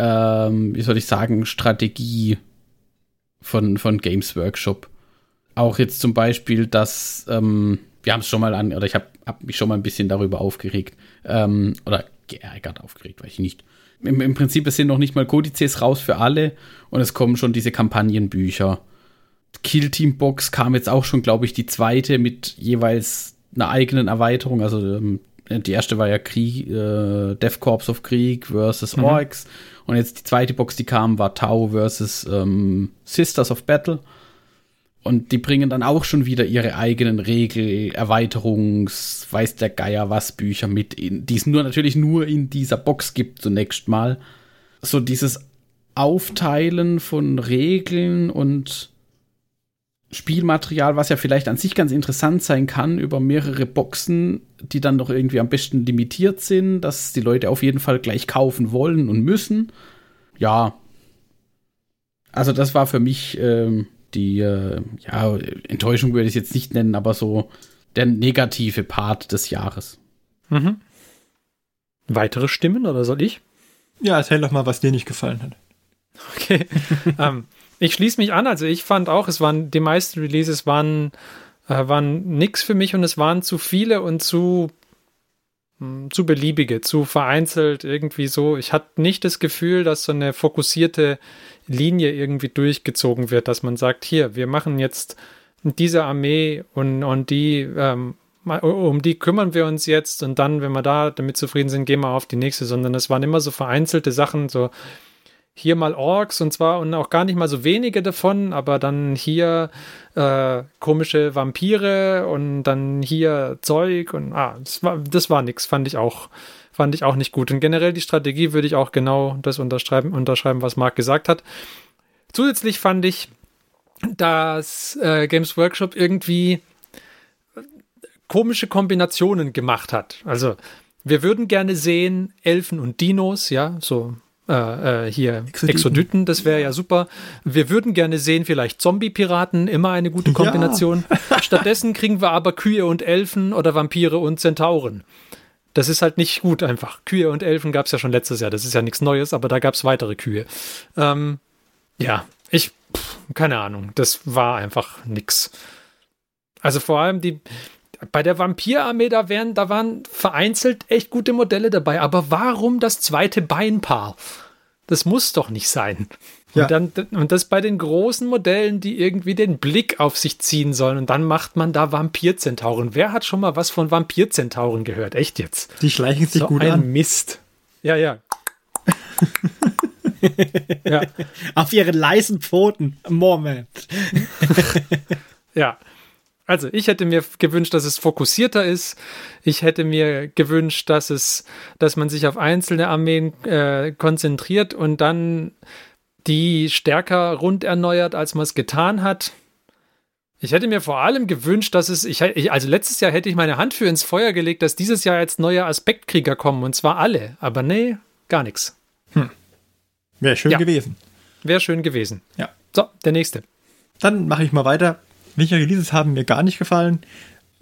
Strategie von Games Workshop. Auch jetzt zum Beispiel, dass ich habe mich schon mal ein bisschen darüber aufgeregt oder geärgert, aufgeregt, weiß ich nicht. Im Prinzip, es sind noch nicht mal Kodizes raus für alle und es kommen schon diese Kampagnenbücher. Kill Team Box kam jetzt auch schon, glaube ich, die zweite mit jeweils einer eigenen Erweiterung. Also die erste war ja Krieg, Death Corps of Krieg versus Orks. Und jetzt die zweite Box, die kam, war Tau versus Sisters of Battle. Und die bringen dann auch schon wieder ihre eigenen Regel-, Erweiterungs-, weiß der Geier was, Bücher mit, die es natürlich nur in dieser Box gibt zunächst mal. So dieses Aufteilen von Regeln und Spielmaterial, was ja vielleicht an sich ganz interessant sein kann, über mehrere Boxen, die dann doch irgendwie am besten limitiert sind, dass die Leute auf jeden Fall gleich kaufen wollen und müssen. Ja, also das war für mich die Enttäuschung würde ich es jetzt nicht nennen, aber so der negative Part des Jahres. Mhm. Weitere Stimmen oder soll ich? Ja, erzähl doch mal, was dir nicht gefallen hat. Okay. Ich schließe mich an. Also ich fand auch, es waren die meisten Releases waren nix für mich und es waren zu viele und zu beliebige, zu vereinzelt irgendwie so. Ich hatte nicht das Gefühl, dass so eine fokussierte Linie irgendwie durchgezogen wird, dass man sagt, hier, wir machen jetzt diese Armee und die, um die kümmern wir uns jetzt und dann, wenn wir da damit zufrieden sind, gehen wir auf die nächste, sondern es waren immer so vereinzelte Sachen, so hier mal Orks und auch gar nicht mal so wenige davon, aber dann hier komische Vampire und dann hier Zeug und das war nix, fand ich auch nicht gut. Und generell die Strategie würde ich auch genau das unterschreiben, was Marc gesagt hat. Zusätzlich fand ich, dass Games Workshop irgendwie komische Kombinationen gemacht hat. Also wir würden gerne sehen Elfen und Dinos, ja, so hier Exodyten, das wäre ja super. Wir würden gerne sehen, vielleicht Zombie-Piraten, immer eine gute Kombination. Ja. Stattdessen kriegen wir aber Kühe und Elfen oder Vampire und Zentauren. Das ist halt nicht gut einfach. Kühe und Elfen gab es ja schon letztes Jahr, das ist ja nichts Neues, aber da gab es weitere Kühe. Keine Ahnung, das war einfach nix. Also vor allem bei der Vampirarmee, da waren vereinzelt echt gute Modelle dabei. Aber warum das zweite Beinpaar? Das muss doch nicht sein. Ja. Und das bei den großen Modellen, die irgendwie den Blick auf sich ziehen sollen. Und dann macht man da Vampirzentauren. Wer hat schon mal was von Vampirzentauren gehört? Echt jetzt? Die schleichen sich so gut an. Ein Mist. Ja. Ja. Auf ihren leisen Pfoten. Moment. Ja. Also, ich hätte mir gewünscht, dass es fokussierter ist. Ich hätte mir gewünscht, dass man sich auf einzelne Armeen konzentriert und dann die stärker rund erneuert, als man es getan hat. Ich hätte mir vor allem gewünscht, dass es, letztes Jahr hätte ich meine Hand für ins Feuer gelegt, dass dieses Jahr jetzt neue Aspektkrieger kommen, und zwar alle. Aber nee, gar nichts. Wäre schön gewesen. Wäre schön gewesen. Ja. So, der nächste. Dann mache ich mal weiter. Welche Releases haben mir gar nicht gefallen?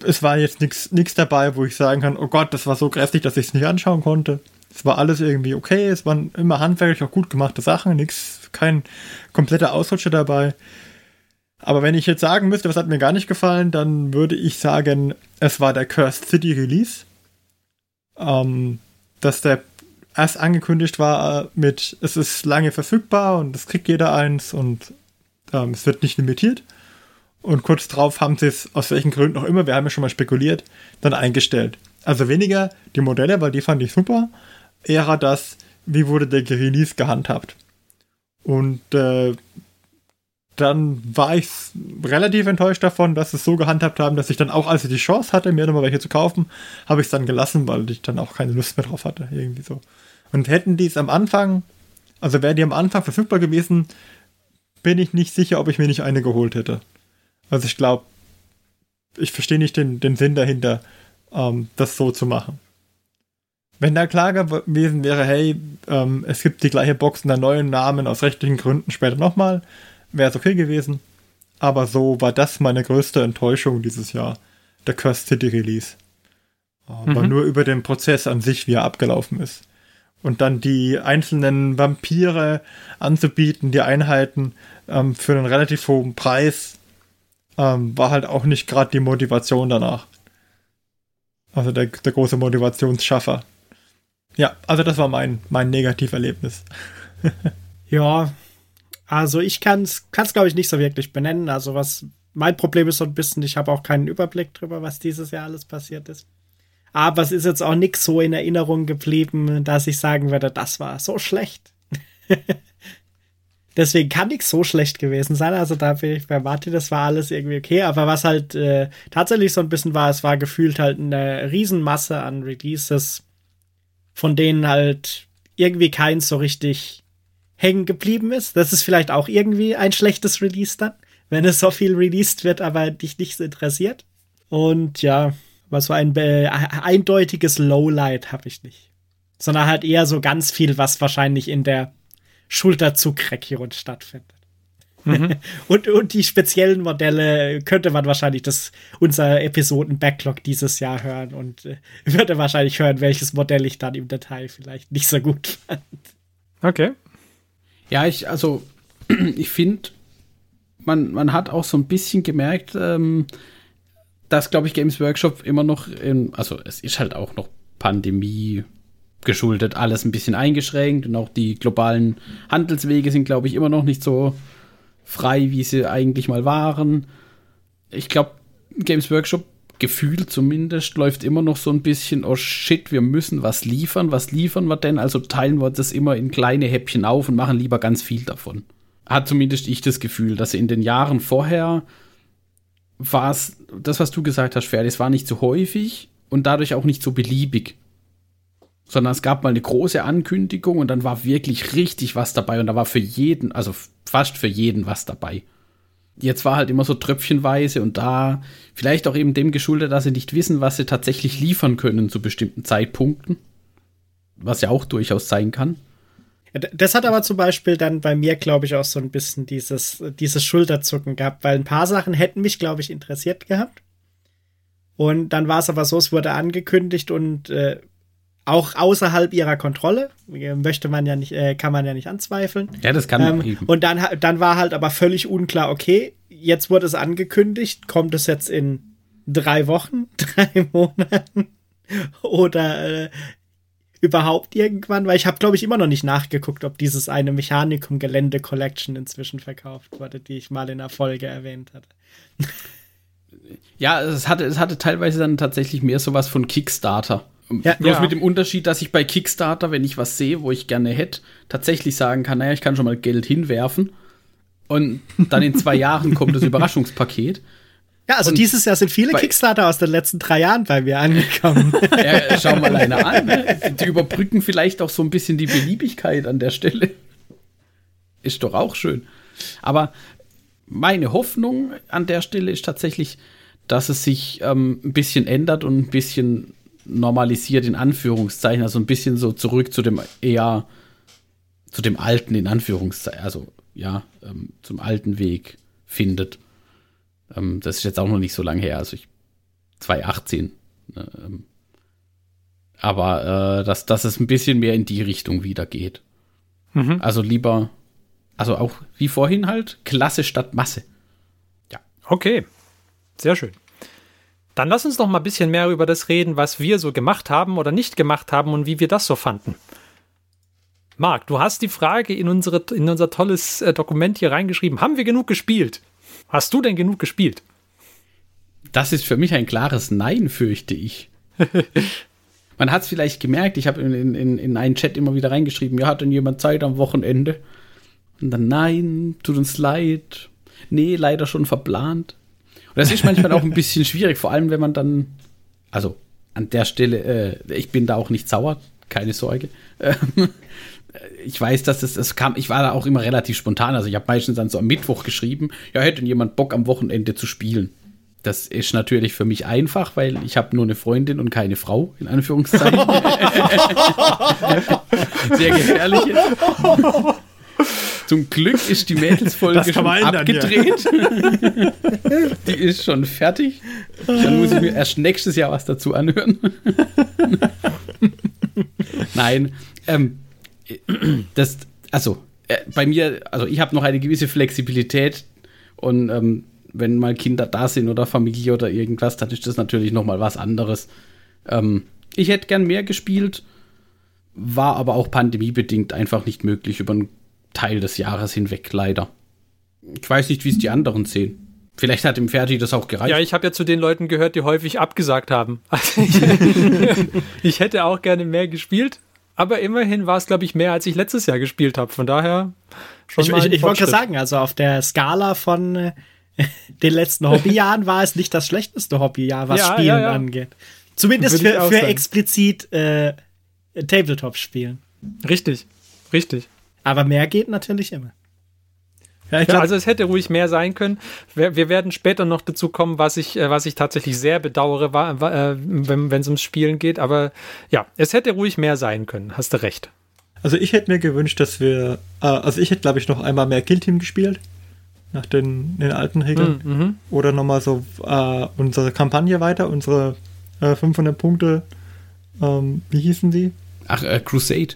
Es war jetzt nichts dabei, wo ich sagen kann, oh Gott, das war so kräftig, dass ich es nicht anschauen konnte. Es war alles irgendwie okay, es waren immer handwerklich auch gut gemachte Sachen, kein kompletter Ausrutscher dabei. Aber wenn ich jetzt sagen müsste, was hat mir gar nicht gefallen, dann würde ich sagen, es war der Cursed City Release. Dass der erst angekündigt war mit, es ist lange verfügbar und es kriegt jeder eins und es wird nicht limitiert. Und kurz drauf haben sie es, aus welchen Gründen auch immer, wir haben ja schon mal spekuliert, dann eingestellt. Also weniger die Modelle, weil die fand ich super, eher das, wie wurde der Release gehandhabt. Und dann war ich relativ enttäuscht davon, dass sie es so gehandhabt haben, dass ich dann auch, als ich die Chance hatte, mir nochmal welche zu kaufen, habe ich es dann gelassen, weil ich dann auch keine Lust mehr drauf hatte, irgendwie so. Und hätten die es am Anfang, also wären die am Anfang verfügbar gewesen, bin ich nicht sicher, ob ich mir nicht eine geholt hätte. Also ich glaube, ich verstehe nicht den Sinn dahinter, das so zu machen. Wenn da klar gewesen wäre, hey, es gibt die gleiche Box unter neuen Namen aus rechtlichen Gründen später nochmal, wäre es okay gewesen. Aber so war das meine größte Enttäuschung dieses Jahr, der Cursed City Release. Aber nur über den Prozess an sich, wie er abgelaufen ist. Und dann die einzelnen Vampire anzubieten, die Einheiten für einen relativ hohen Preis, war halt auch nicht gerade die Motivation danach. Also der große Motivationsschaffer. Ja, also das war mein Negativerlebnis. Ja, also ich kann's glaube ich nicht so wirklich benennen. Also mein Problem ist so ein bisschen, ich habe auch keinen Überblick drüber, was dieses Jahr alles passiert ist. Aber es ist jetzt auch nichts so in Erinnerung geblieben, dass ich sagen würde, das war so schlecht. Deswegen kann nichts so schlecht gewesen sein. Also da bin ich bei Martin, das war alles irgendwie okay. Aber was halt tatsächlich so ein bisschen war, es war gefühlt halt eine Riesenmasse an Releases, von denen halt irgendwie keins so richtig hängen geblieben ist. Das ist vielleicht auch irgendwie ein schlechtes Release dann, wenn es so viel released wird, aber dich nichts interessiert. Und ja, was war ein eindeutiges Lowlight habe ich nicht. Sondern halt eher so ganz viel, was wahrscheinlich in der Schulterzugregion stattfindet. Mhm. Und die speziellen Modelle könnte man wahrscheinlich unser Episoden-Backlog dieses Jahr hören und würde wahrscheinlich hören, welches Modell ich dann im Detail vielleicht nicht so gut fand. Okay. Ja, ich finde, man hat auch so ein bisschen gemerkt, dass, glaube ich, Games Workshop immer noch es ist halt auch noch Pandemie geschuldet, alles ein bisschen eingeschränkt und auch die globalen Handelswege sind, glaube ich, immer noch nicht so frei, wie sie eigentlich mal waren. Ich glaube, Games Workshop, gefühlt zumindest, läuft immer noch so ein bisschen, oh shit, wir müssen was liefern wir denn? Also teilen wir das immer in kleine Häppchen auf und machen lieber ganz viel davon. Hat zumindest ich das Gefühl, dass in den Jahren vorher war es, das, was du gesagt hast, Ferdi, es war nicht so häufig und dadurch auch nicht so beliebig. Sondern es gab mal eine große Ankündigung und dann war wirklich richtig was dabei und da war für jeden, also fast für jeden was dabei. Jetzt war halt immer so tröpfchenweise und da vielleicht auch eben dem geschuldet, dass sie nicht wissen, was sie tatsächlich liefern können zu bestimmten Zeitpunkten. Was ja auch durchaus sein kann. Das hat aber zum Beispiel dann bei mir, glaube ich, auch so ein bisschen dieses Schulterzucken gehabt, weil ein paar Sachen hätten mich, glaube ich, interessiert gehabt. Und dann war es aber so, es wurde angekündigt und auch außerhalb ihrer Kontrolle, möchte man ja nicht, kann man ja nicht anzweifeln. Ja, das kann man eben. Und dann war halt aber völlig unklar, okay, jetzt wurde es angekündigt, kommt es jetzt in 3 Wochen, 3 Monaten oder überhaupt irgendwann, weil ich habe, glaube ich, immer noch nicht nachgeguckt, ob dieses eine Mechanikum Gelände Collection inzwischen verkauft wurde, die ich mal in der Folge erwähnt hatte. Ja, es hatte teilweise dann tatsächlich mehr sowas von Kickstarter. Ja, bloß ja. Mit dem Unterschied, dass ich bei Kickstarter, wenn ich was sehe, wo ich gerne hätte, tatsächlich sagen kann, naja, ich kann schon mal Geld hinwerfen und dann in 2 Jahren kommt das Überraschungspaket. Ja, also und dieses Jahr sind viele Kickstarter aus den letzten 3 Jahren bei mir angekommen. Ja, schau mal einer an. Die überbrücken vielleicht auch so ein bisschen die Beliebigkeit an der Stelle. Ist doch auch schön. Aber meine Hoffnung an der Stelle ist tatsächlich, dass es sich ein bisschen ändert und ein bisschen normalisiert in Anführungszeichen, also ein bisschen so zurück zu dem alten in Anführungszeichen, also ja, zum alten Weg findet. Das ist jetzt auch noch nicht so lange her, also 2018. Aber dass es ein bisschen mehr in die Richtung wieder geht. Mhm. Also lieber, also auch wie vorhin halt, Klasse statt Masse. Ja. Okay, sehr schön. Dann lass uns noch mal ein bisschen mehr über das reden, was wir so gemacht haben oder nicht gemacht haben und wie wir das so fanden. Marc, du hast die Frage in unser tolles Dokument hier reingeschrieben. Haben wir genug gespielt? Hast du denn genug gespielt? Das ist für mich ein klares Nein, fürchte ich. Man hat es vielleicht gemerkt. Ich habe in einen Chat immer wieder reingeschrieben, ja, hat denn jemand Zeit am Wochenende? Und dann, nein, tut uns leid. Nee, leider schon verplant. Das ist manchmal auch ein bisschen schwierig, vor allem wenn man dann, also an der Stelle, ich bin da auch nicht sauer, keine Sorge. Ich weiß, dass es kam, ich war da auch immer relativ spontan, also ich habe meistens dann so am Mittwoch geschrieben, ja, hätte jemand Bock am Wochenende zu spielen. Das ist natürlich für mich einfach, weil ich habe nur eine Freundin und keine Frau, in Anführungszeichen. Sehr gefährlich. Zum Glück ist die Mädelsfolge schon abgedreht. Ja. Die ist schon fertig. Dann muss ich mir erst nächstes Jahr was dazu anhören. Nein. Bei mir, also ich habe noch eine gewisse Flexibilität und wenn mal Kinder da sind oder Familie oder irgendwas, dann ist das natürlich nochmal was anderes. Ich hätte gern mehr gespielt, war aber auch pandemiebedingt einfach nicht möglich über einen Teil des Jahres hinweg, leider. Ich weiß nicht, wie es die anderen sehen. Vielleicht hat dem Ferdi das auch gereicht. Ja, ich habe ja zu den Leuten gehört, die häufig abgesagt haben. Also ich hätte auch gerne mehr gespielt, aber immerhin war es, glaube ich, mehr, als ich letztes Jahr gespielt habe. Von daher schon mal ein Fortschritt. Ich wollte gerade sagen, also auf der Skala von den letzten Hobbyjahren war es nicht das schlechteste Hobbyjahr, was Spielen angeht. Zumindest für explizit Tabletop-Spielen. Richtig, richtig. Aber mehr geht natürlich immer. Ja, also es hätte ruhig mehr sein können. Wir werden später noch dazu kommen, was ich tatsächlich sehr bedauere, wenn es ums Spielen geht. Aber ja, es hätte ruhig mehr sein können. Hast du recht. Also ich hätte mir gewünscht, dass ich hätte, glaube ich, noch einmal mehr Kill Team gespielt. nach den alten Regeln. Mhm. Oder nochmal so unsere Kampagne weiter, unsere 500 Punkte, wie hießen die? Ach, Crusade,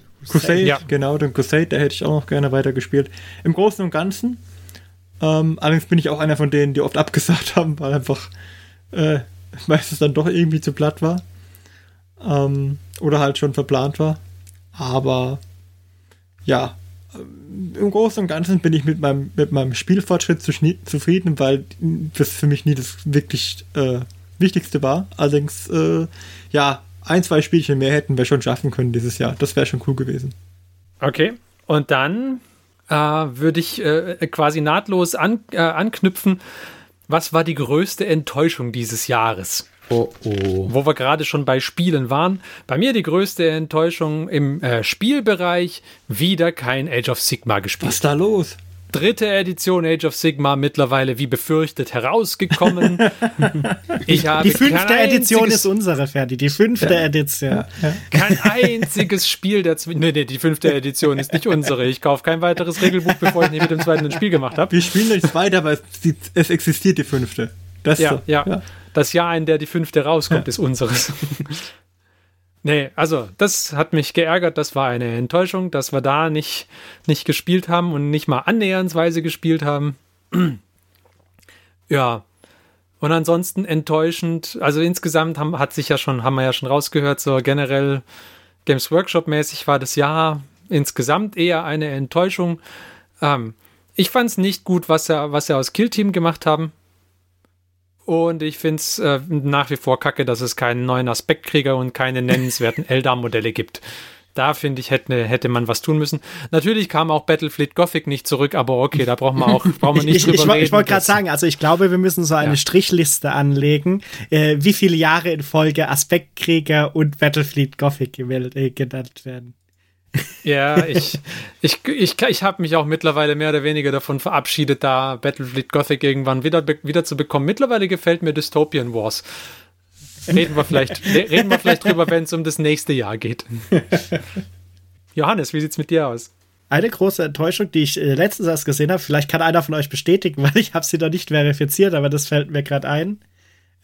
ja. Genau, den Crusade, da hätte ich auch noch gerne weitergespielt. Im Großen und Ganzen, allerdings bin ich auch einer von denen, die oft abgesagt haben, weil einfach meistens dann doch irgendwie zu platt war. Oder halt schon verplant war. Aber ja, im Großen und Ganzen bin ich mit meinem Spielfortschritt zufrieden, weil das für mich nie das wirklich Wichtigste war. Allerdings, ja, 1-2 Spielchen mehr hätten wir schon schaffen können dieses Jahr. Das wäre schon cool gewesen. Okay, und dann würde ich quasi nahtlos anknüpfen. Was war die größte Enttäuschung dieses Jahres? Oh. Wo wir gerade schon bei Spielen waren. Bei mir die größte Enttäuschung im Spielbereich. Wieder kein Age of Sigmar gespielt. Was ist da los? 3. Edition Age of Sigmar, mittlerweile wie befürchtet herausgekommen. Ich habe die 5. Edition ist unsere, Ferdi. Die 5. Edition. Ja. Kein einziges Spiel dazwischen. Nee, die 5. Edition ist nicht unsere. Ich kaufe kein weiteres Regelbuch, bevor ich nicht mit dem 2. ein Spiel gemacht habe. Wir spielen nichts weiter, aber es existiert die 5. Das ja, so. Ja. Das Jahr, in der die 5. rauskommt, ist unseres. Nee, also das hat mich geärgert. Das war eine Enttäuschung, dass wir da nicht gespielt haben und nicht mal annähernsweise gespielt haben. Ja, und ansonsten enttäuschend. Also insgesamt haben wir ja schon rausgehört, so generell Games Workshop-mäßig war das Jahr insgesamt eher eine Enttäuschung. Ich fand es nicht gut, was sie aus Kill Team gemacht haben. Und ich finde es nach wie vor kacke, dass es keinen neuen Aspektkrieger und keine nennenswerten Eldar-Modelle gibt. Da, finde ich, hätte man was tun müssen. Natürlich kam auch Battlefleet Gothic nicht zurück, aber okay, da brauchen wir nicht drüber reden. Ich wollte gerade sagen, also ich glaube, wir müssen so eine Strichliste anlegen, wie viele Jahre in Folge Aspektkrieger und Battlefleet Gothic genannt werden. Ja, ich habe mich auch mittlerweile mehr oder weniger davon verabschiedet, da Battlefleet Gothic irgendwann wieder zu bekommen. Mittlerweile gefällt mir Dystopian Wars. Reden wir vielleicht drüber, wenn es um das nächste Jahr geht. Johannes, wie sieht's mit dir aus? Eine große Enttäuschung, die ich letztens erst gesehen habe, vielleicht kann einer von euch bestätigen, weil ich habe sie noch nicht verifiziert, aber das fällt mir gerade ein.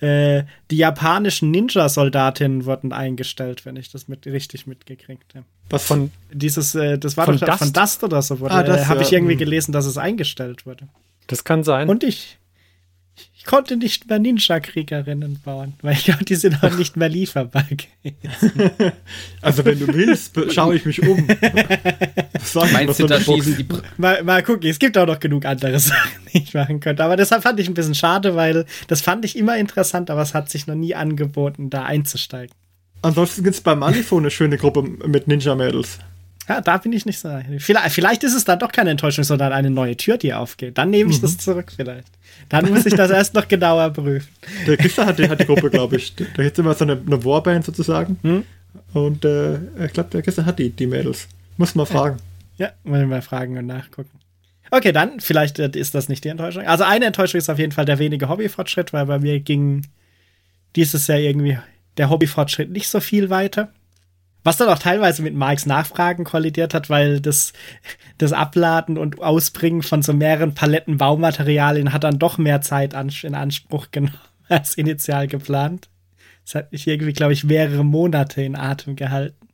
Die japanischen Ninja-Soldatinnen wurden eingestellt, wenn ich das richtig mitgekriegt habe. Was von? Das war von doch Dust? Von Dust oder so. Habe ich irgendwie gelesen, dass es eingestellt wurde. Das kann sein. Und ich konnte nicht mehr Ninja-Kriegerinnen bauen, weil ich glaube, die sind auch nicht mehr lieferbar gewesen. Also wenn du willst, schaue ich mich um. Meinst du, da schießen die... Mal gucken, es gibt auch noch genug andere Sachen, die ich machen könnte. Aber deshalb fand ich ein bisschen schade, weil das fand ich immer interessant, aber es hat sich noch nie angeboten, da einzusteigen. Ansonsten gibt es beim Manifo eine schöne Gruppe mit Ninja-Mädels. Ja, da bin ich nicht so. Vielleicht ist es dann doch keine Enttäuschung, sondern eine neue Tür, die aufgeht. Dann nehme ich das zurück vielleicht. Dann muss ich das erst noch genauer prüfen. Der Kisser hat die Gruppe, glaube ich. Da gibt es immer so eine Warband sozusagen. Hm? Und ich glaube, der Kisser hat die Mädels. Muss mal fragen. Ja, mal fragen und nachgucken. Okay, dann vielleicht ist das nicht die Enttäuschung. Also eine Enttäuschung ist auf jeden Fall der wenige Hobbyfortschritt, weil bei mir ging dieses Jahr irgendwie der Hobbyfortschritt nicht so viel weiter. Was dann auch teilweise mit Mikes Nachfragen kollidiert hat, weil das Abladen und Ausbringen von so mehreren Paletten Baumaterialien hat dann doch mehr Zeit in Anspruch genommen als initial geplant. Das hat mich irgendwie, glaube ich, mehrere Monate in Atem gehalten.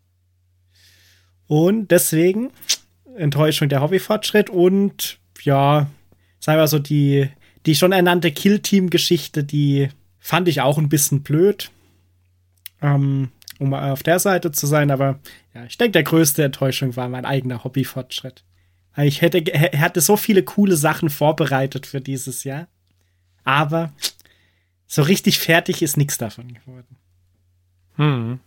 Und deswegen Enttäuschung der Hobbyfortschritt und ja, sagen wir so, die schon ernannte Kill-Team-Geschichte, die fand ich auch ein bisschen blöd. Um auf der Seite zu sein, aber ja, ich denke, der größte Enttäuschung war mein eigener Hobbyfortschritt. Ich hatte so viele coole Sachen vorbereitet für dieses Jahr, aber so richtig fertig ist nichts davon geworden. Hm.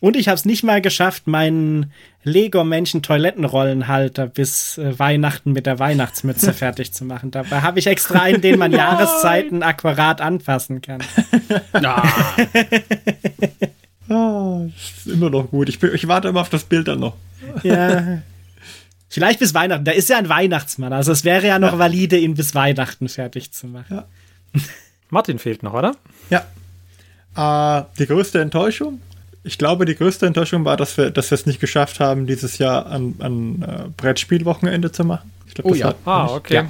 Und ich habe es nicht mal geschafft, meinen Lego-Männchen-Toilettenrollenhalter bis Weihnachten mit der Weihnachtsmütze fertig zu machen. Dabei habe ich extra einen, den man Jahreszeiten akkurat anpassen kann. Das ist immer noch gut. Ich warte immer auf das Bild dann noch. Ja. Vielleicht bis Weihnachten. Da ist ja ein Weihnachtsmann. Also es wäre ja noch valide, ihn bis Weihnachten fertig zu machen. Ja. Martin fehlt noch, oder? Ja. Die größte Enttäuschung? Ich glaube, die größte Enttäuschung war, dass wir es nicht geschafft haben, dieses Jahr ein Brettspielwochenende zu machen. Ich glaube,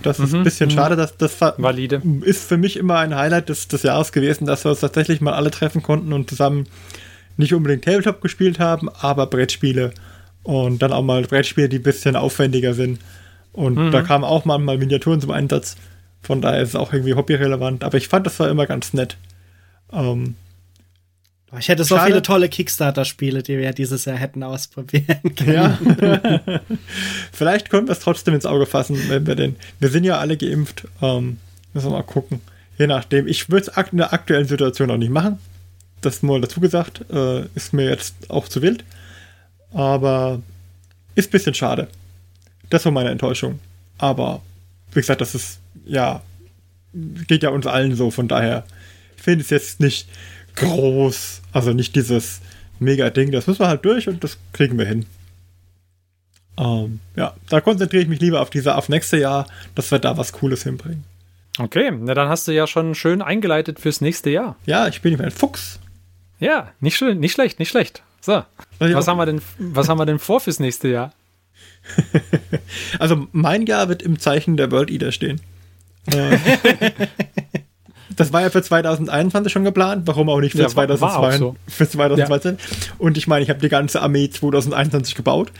das ist ein bisschen schade. Das valide. Ist für mich immer ein Highlight des Jahres gewesen, dass wir uns tatsächlich mal alle treffen konnten und zusammen nicht unbedingt Tabletop gespielt haben, aber Brettspiele. Und dann auch mal Brettspiele, die ein bisschen aufwendiger sind. Und da kamen auch manchmal Miniaturen zum Einsatz. Von daher ist es auch irgendwie hobbyrelevant. Aber ich fand, das war immer ganz nett. Ich hätte so viele tolle Kickstarter-Spiele, die wir ja dieses Jahr hätten ausprobieren können. Ja. Vielleicht können wir es trotzdem ins Auge fassen, wenn wir denn. Wir sind ja alle geimpft. Müssen wir mal gucken. Je nachdem. Ich würde es in der aktuellen Situation auch nicht machen. Das mal dazu gesagt. Ist mir jetzt auch zu wild. Aber ist ein bisschen schade. Das war meine Enttäuschung. Aber wie gesagt, das ist geht ja uns allen so. Von daher finde ich es jetzt nicht groß, also nicht dieses Mega-Ding, das müssen wir halt durch und das kriegen wir hin. Da konzentriere ich mich lieber auf nächstes Jahr, dass wir da was Cooles hinbringen. Okay, na dann hast du ja schon schön eingeleitet fürs nächste Jahr. Ja, ich bin ein Fuchs. Ja, nicht schlecht. So, was haben wir denn vor fürs nächste Jahr? Also mein Jahr wird im Zeichen der World Eater stehen. Das war ja für 2021 schon geplant, warum auch nicht für 2022. Ja. Und ich meine, ich habe die ganze Armee 2021 gebaut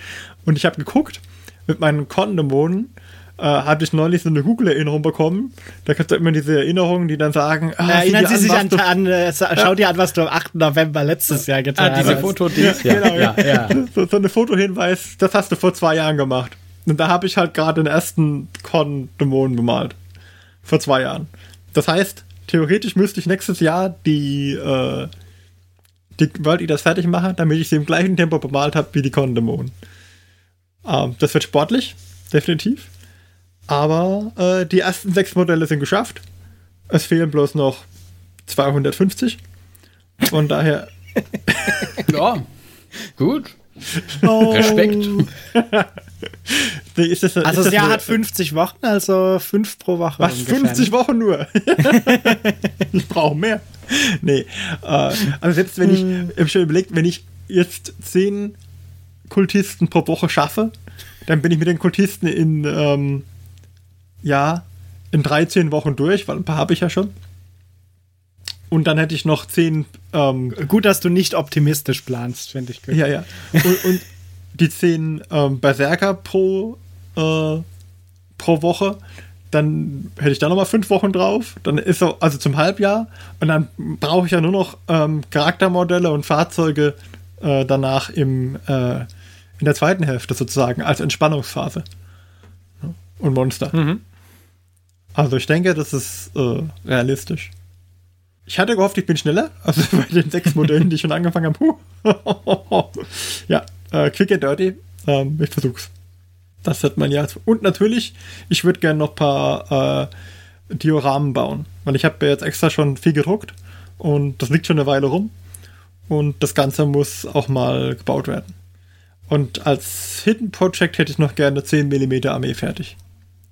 und ich habe geguckt, mit meinen Kondemonen hatte ich neulich so eine Google-Erinnerung bekommen. Da gibt es ja immer diese Erinnerungen, die dann sagen, erinnern Sie sich schau dir an, was du am 8. November letztes Jahr getan hast. Diese Foto-Dienst. Ja, genau. Ja. So eine Fotohinweis, das hast du vor 2 Jahren gemacht. Und da habe ich halt gerade den ersten Kondemonen bemalt. Vor 2 Jahren. Das heißt, theoretisch müsste ich nächstes Jahr die World Eaters fertig machen, damit ich sie im gleichen Tempo bemalt habe wie die Kondemonen. Das wird sportlich, definitiv. Aber die ersten 6 Modelle sind geschafft. Es fehlen bloß noch 250. Von daher... Ja, gut. Oh. Respekt. Das Jahr hat 50 Wochen, also 5 pro Woche. Was, ungefähr. 50 Wochen nur? Ich brauche mehr. Nee. Also selbst wenn ich habe schon überlegt, wenn ich jetzt 10 Kultisten pro Woche schaffe, dann bin ich mit den Kultisten in 13 Wochen durch, weil ein paar habe ich ja schon. Und dann hätte ich noch 10... Gut, dass du nicht optimistisch planst, finde ich. Gut. Ja. Und die 10 Berserker pro Woche, dann hätte ich da nochmal 5 Wochen drauf, dann ist so, also zum Halbjahr, und dann brauche ich ja nur noch Charaktermodelle und Fahrzeuge danach in der zweiten Hälfte sozusagen, als Entspannungsphase. Und Monster. Mhm. Also ich denke, das ist realistisch. Ich hatte gehofft, ich bin schneller. Also bei den 6 Modellen, die ich schon angefangen habe. Ja, quick and dirty. Ich versuch's. Das hat mein Jahr. Und natürlich, ich würde gerne noch ein paar Dioramen bauen. Weil ich habe jetzt extra schon viel gedruckt. Und das liegt schon eine Weile rum. Und das Ganze muss auch mal gebaut werden. Und als Hidden Project hätte ich noch gerne eine 10 mm Armee fertig.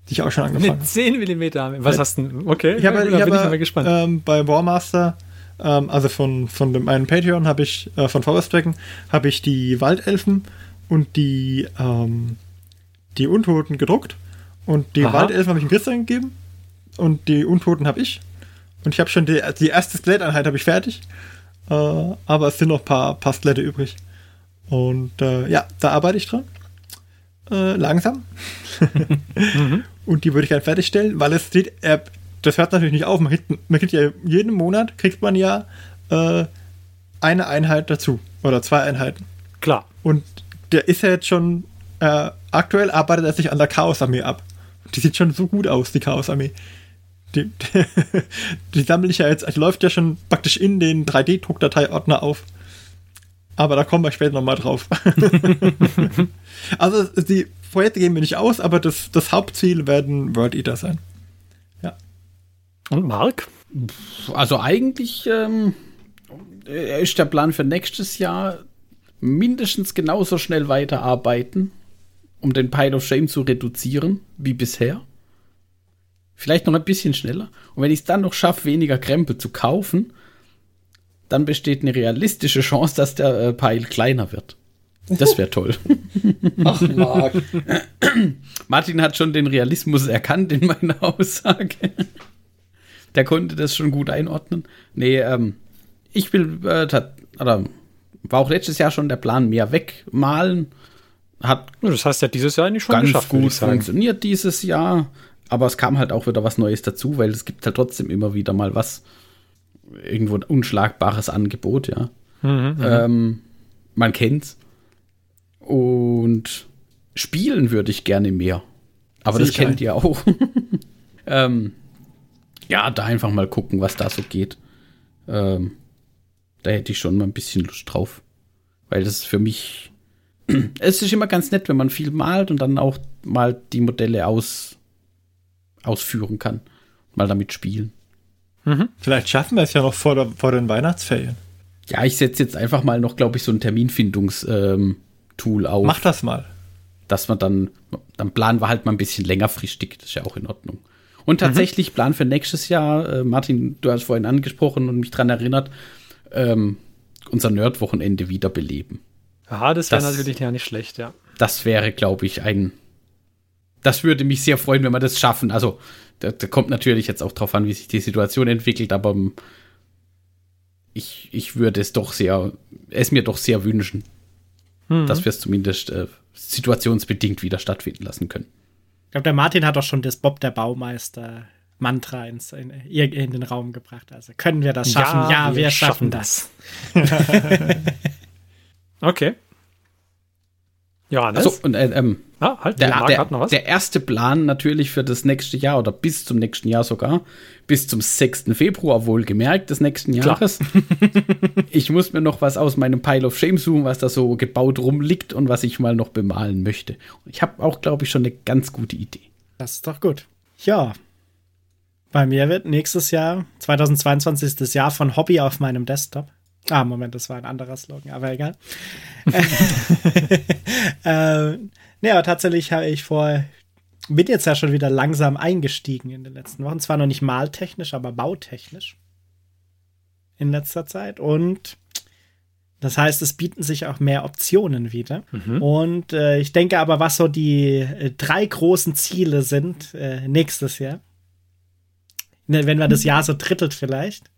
Die ich auch schon angefangen habe. 10 mm Armee? Was hast du denn? Okay, ich bin gespannt. Bei Warmaster, also von meinem Patreon, habe ich von Forest Dragon, habe ich die Waldelfen und die Untoten gedruckt. Und die Waldelfen habe ich dem Christian gegeben. Und die Untoten habe ich. Und ich habe schon die erste Skeletteinheit habe ich fertig. Aber es sind noch ein paar Skelette übrig. Und da arbeite ich dran. Langsam. Und die würde ich gerne fertigstellen, weil es steht, das hört natürlich nicht auf. Man kriegt ja jeden Monat, eine Einheit dazu. Oder 2 Einheiten. Klar. Und der ist ja jetzt schon, aktuell arbeitet er sich an der Chaosarmee ab. Die sieht schon so gut aus, die Chaosarmee. Die sammle ich ja jetzt, die läuft ja schon praktisch in den 3D-Druckdateiordner auf. Aber da kommen wir später nochmal drauf. Also die Projekte gehen mir nicht aus, aber das Hauptziel werden World Eater sein. Ja. Und Marc? Also eigentlich ist der Plan für nächstes Jahr mindestens genauso schnell weiterarbeiten, um den Pile of Shame zu reduzieren, wie bisher. Vielleicht noch ein bisschen schneller. Und wenn ich es dann noch schaffe, weniger Krempel zu kaufen, dann besteht eine realistische Chance, dass der Pile kleiner wird. Das wäre toll. Ach, Marc. Martin hat schon den Realismus erkannt in meiner Aussage. Der konnte das schon gut einordnen. Nee, ich will, war auch letztes Jahr schon der Plan, mehr wegmalen. Das hast du ja dieses Jahr eigentlich schon ganz geschafft. Ganz gut funktioniert dieses Jahr. Aber es kam halt auch wieder was Neues dazu, weil es gibt halt trotzdem immer wieder mal was, irgendwo ein unschlagbares Angebot, ja. Mhm, man kennt's. Und spielen würde ich gerne mehr. Aber das kennt ihr auch. Ja, da einfach mal gucken, was da so geht. Da hätte ich schon mal ein bisschen Lust drauf. Weil das ist für mich es ist immer ganz nett, wenn man viel malt und dann auch mal die Modelle ausführen kann. Mal damit spielen. Mhm. Vielleicht schaffen wir es ja noch vor den Weihnachtsferien. Ja, ich setze jetzt einfach mal noch, glaube ich, so ein Terminfindungstool auf. Mach das mal. Dass man dann planen wir halt mal ein bisschen längerfristig. Das ist ja auch in Ordnung. Und tatsächlich Plan für nächstes Jahr, Martin, du hast vorhin angesprochen und mich dran erinnert, unser Nerd-Wochenende wiederbeleben. Aha, das wäre natürlich ja nicht schlecht, ja. Das wäre, glaube ich, das würde mich sehr freuen, wenn wir das schaffen. Also, da kommt natürlich jetzt auch drauf an, wie sich die Situation entwickelt, aber ich würde es mir doch sehr wünschen, dass wir es zumindest situationsbedingt wieder stattfinden lassen können. Ich glaube, der Martin hat auch schon das Bob der Baumeister-Mantra in den Raum gebracht. Also, können wir das schaffen? Ja, wir schaffen das. Okay. Johannes? Achso, und hat noch was. Der erste Plan natürlich für das nächste Jahr oder bis zum nächsten Jahr sogar, bis zum 6. Februar wohlgemerkt des nächsten Jahres. Ich muss mir noch was aus meinem Pile of Shame suchen, was da so gebaut rumliegt und was ich mal noch bemalen möchte. Ich habe auch, glaube ich, schon eine ganz gute Idee. Das ist doch gut. Ja. Bei mir wird nächstes Jahr, 2022 ist das Jahr von Hobby auf meinem Desktop. Ah, Moment, das war ein anderer Slogan, aber egal. Nee, aber tatsächlich habe ich bin jetzt ja schon wieder langsam eingestiegen in den letzten Wochen. Zwar noch nicht maltechnisch, aber bautechnisch in letzter Zeit. Und das heißt, es bieten sich auch mehr Optionen wieder. Mhm. Und ich denke aber, was so die drei großen Ziele sind nächstes Jahr, wenn wir das Jahr so drittelt vielleicht.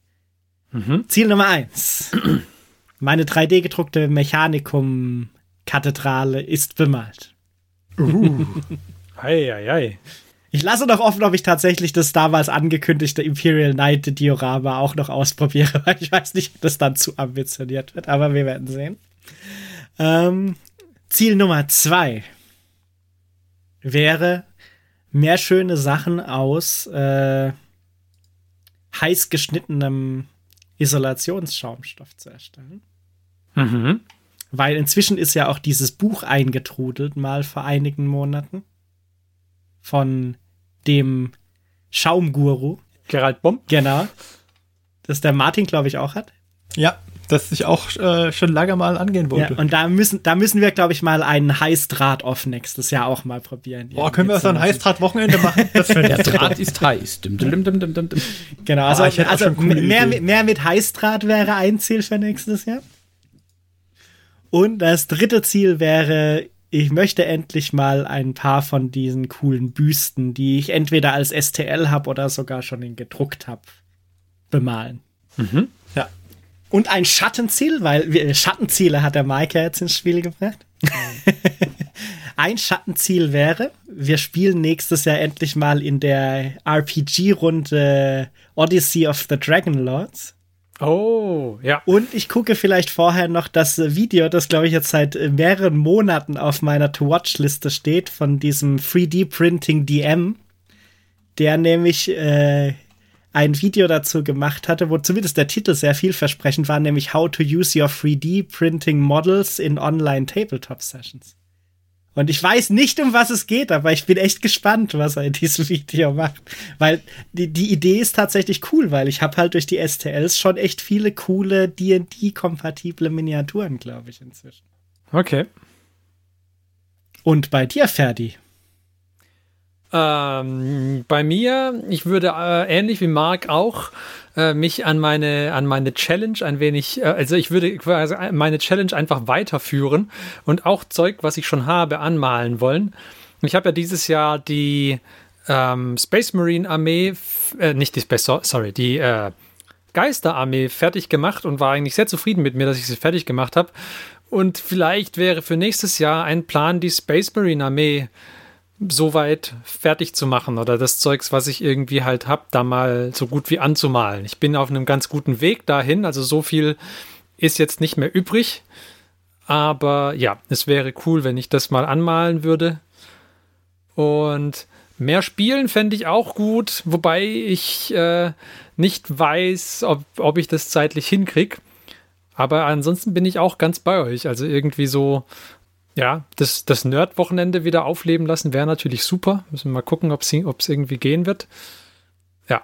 Mhm. Ziel Nummer 1. Meine 3D-gedruckte Mechanikum-Kathedrale ist bemalt. Ei, ei, ei. Ich lasse noch offen, ob ich tatsächlich das damals angekündigte Imperial Knight-Diorama auch noch ausprobiere, weil ich weiß nicht, ob das dann zu ambitioniert wird, aber wir werden sehen. Ziel Nummer 2 wäre, mehr schöne Sachen aus heiß geschnittenem Isolationsschaumstoff zu erstellen. Mhm. Weil inzwischen ist ja auch dieses Buch eingetrudelt, mal vor einigen Monaten. Von dem Schaumguru. Gerald Bomb. Genau. Das der Martin, glaube ich, auch hat. Ja, das ich auch schon lange mal angehen wollte. Ja, und da müssen wir, glaube ich, mal einen Heißdraht-Off nächstes Jahr auch mal probieren. Boah, können wir so ein Heißdraht-Wochenende machen? Der Draht ist heiß. Dum, dum, dum, dum, dum. Genau, also mehr mit Heißdraht wäre ein Ziel für nächstes Jahr. Und das dritte Ziel wäre, ich möchte endlich mal ein paar von diesen coolen Büsten, die ich entweder als STL habe oder sogar schon in gedruckt habe, bemalen. Mhm. Ja. Und ein Schattenziel, weil Schattenziele hat der Mike ja jetzt ins Spiel gebracht. Ein Schattenziel wäre, wir spielen nächstes Jahr endlich mal in der RPG-Runde Odyssey of the Dragonlords. Oh, ja. Und ich gucke vielleicht vorher noch das Video, das, glaube ich, jetzt seit mehreren Monaten auf meiner To-Watch-Liste steht, von diesem 3D-Printing-DM, der nämlich ein Video dazu gemacht hatte, wo zumindest der Titel sehr vielversprechend war, nämlich How to Use Your 3D-Printing Models in Online Tabletop Sessions. Und ich weiß nicht, um was es geht, aber ich bin echt gespannt, was er in diesem Video macht. Weil die Idee ist tatsächlich cool, weil ich habe halt durch die STLs schon echt viele coole D&D-kompatible Miniaturen, glaube ich, inzwischen. Okay. Und bei dir, Ferdi? Bei mir, ich würde ähnlich wie Marc auch mich an meine Challenge ein wenig, also ich würde quasi meine Challenge einfach weiterführen und auch Zeug, was ich schon habe, anmalen wollen. Ich habe ja dieses Jahr die Space Marine Armee, die Geisterarmee fertig gemacht und war eigentlich sehr zufrieden mit mir, dass ich sie fertig gemacht habe. Und vielleicht wäre für nächstes Jahr ein Plan, die Space Marine Armee soweit fertig zu machen oder das Zeugs, was ich irgendwie halt habe, da mal so gut wie anzumalen. Ich bin auf einem ganz guten Weg dahin, also so viel ist jetzt nicht mehr übrig, aber ja, es wäre cool, wenn ich das mal anmalen würde. Und mehr spielen fände ich auch gut, wobei ich nicht weiß, ob ich das zeitlich hinkriege, aber ansonsten bin ich auch ganz bei euch, also irgendwie so. Ja, das Nerd-Wochenende wieder aufleben lassen wäre natürlich super. Müssen wir mal gucken, ob es irgendwie gehen wird. Ja.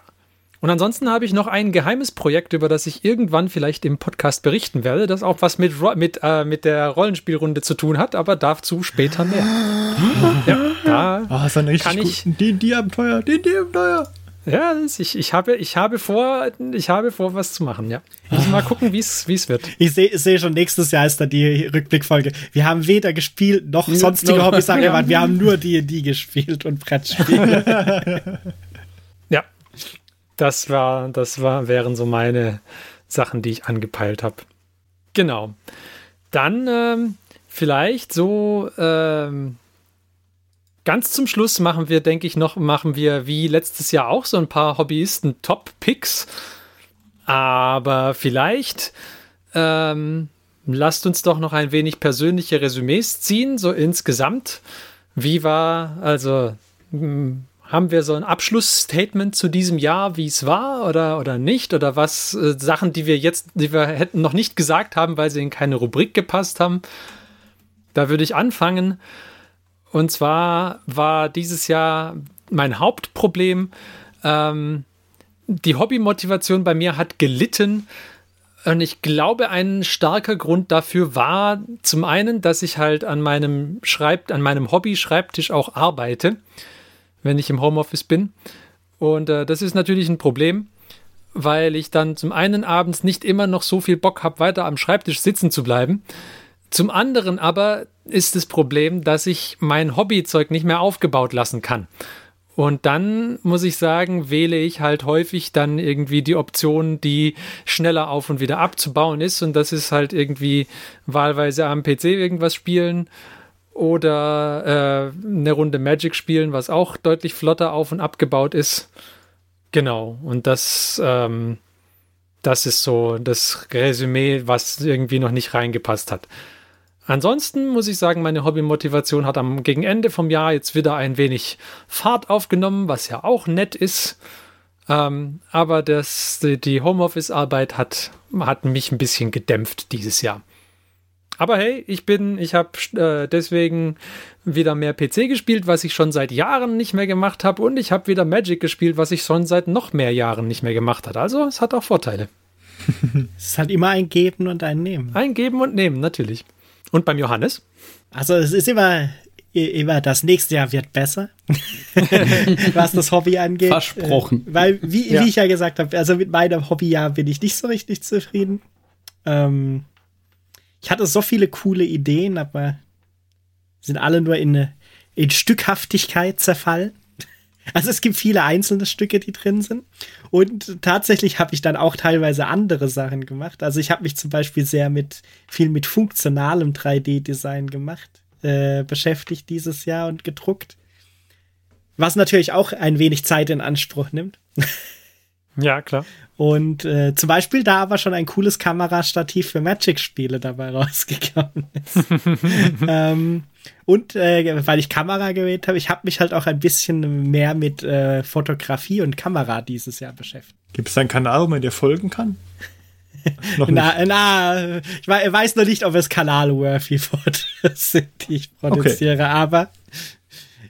Und ansonsten habe ich noch ein geheimes Projekt, über das ich irgendwann vielleicht im Podcast berichten werde, das auch was mit der Rollenspielrunde zu tun hat, aber dazu später mehr. Ja, da ist ein richtig D&D-Abenteuer, D&D-Abenteuer. Ja, ich habe vor, was zu machen, ja. Mal gucken, wie es wird. Ich sehe schon, nächstes Jahr ist dann die Rückblickfolge. Wir haben weder gespielt, noch sonstige Hobbys angewandt. Wir haben nur D&D gespielt und Brettspiele. Ja, wären so meine Sachen, die ich angepeilt habe. Genau. Dann vielleicht so... Ganz zum Schluss machen wir wie letztes Jahr auch so ein paar Hobbyisten-Top-Picks. Aber vielleicht lasst uns doch noch ein wenig persönliche Resümees ziehen, so insgesamt. Haben wir so ein Abschlussstatement zu diesem Jahr, wie es war oder nicht? Oder was Sachen, die wir hätten noch nicht gesagt haben, weil sie in keine Rubrik gepasst haben? Da würde ich anfangen. Und zwar war dieses Jahr mein Hauptproblem, die Hobbymotivation bei mir hat gelitten und ich glaube, ein starker Grund dafür war zum einen, dass ich halt an meinem Hobby-Schreibtisch auch arbeite, wenn ich im Homeoffice bin. Und das ist natürlich ein Problem, weil ich dann zum einen abends nicht immer noch so viel Bock habe, weiter am Schreibtisch sitzen zu bleiben. Zum anderen aber ist das Problem, dass ich mein Hobbyzeug nicht mehr aufgebaut lassen kann. Und dann, muss ich sagen, wähle ich halt häufig dann irgendwie die Option, die schneller auf und wieder abzubauen ist. Und das ist halt irgendwie wahlweise am PC irgendwas spielen oder eine Runde Magic spielen, was auch deutlich flotter auf und abgebaut ist. Genau, und das ist so das Resümee, was irgendwie noch nicht reingepasst hat. Ansonsten muss ich sagen, meine Hobbymotivation hat gegen Ende vom Jahr jetzt wieder ein wenig Fahrt aufgenommen, was ja auch nett ist. Aber die Homeoffice-Arbeit hat mich ein bisschen gedämpft dieses Jahr. Aber hey, ich habe deswegen wieder mehr PC gespielt, was ich schon seit Jahren nicht mehr gemacht habe. Und ich habe wieder Magic gespielt, was ich schon seit noch mehr Jahren nicht mehr gemacht habe. Also es hat auch Vorteile. Es ist halt immer ein Geben und ein Nehmen. Ein Geben und Nehmen, natürlich. Und beim Johannes? Also es ist immer das nächste Jahr wird besser, was das Hobby angeht. Versprochen. Weil, wie ich ja gesagt habe, also mit meinem Hobbyjahr bin ich nicht so richtig zufrieden. Ich hatte so viele coole Ideen, aber sind alle nur in Stückhaftigkeit zerfallen. Also es gibt viele einzelne Stücke, die drin sind. Und tatsächlich habe ich dann auch teilweise andere Sachen gemacht. Also ich habe mich zum Beispiel viel mit funktionalem 3D-Design beschäftigt dieses Jahr und gedruckt. Was natürlich auch ein wenig Zeit in Anspruch nimmt. Ja, klar. Und zum Beispiel da aber schon ein cooles Kamerastativ für Magic-Spiele dabei rausgekommen ist. Weil ich Kamera gewählt habe, ich habe mich halt auch ein bisschen mehr mit Fotografie und Kamera dieses Jahr beschäftigt. Gibt es einen Kanal, wo man dir folgen kann? Noch na, ich weiß noch nicht, ob es Kanal-worthy Fotos sind, die ich produziere, okay. Aber...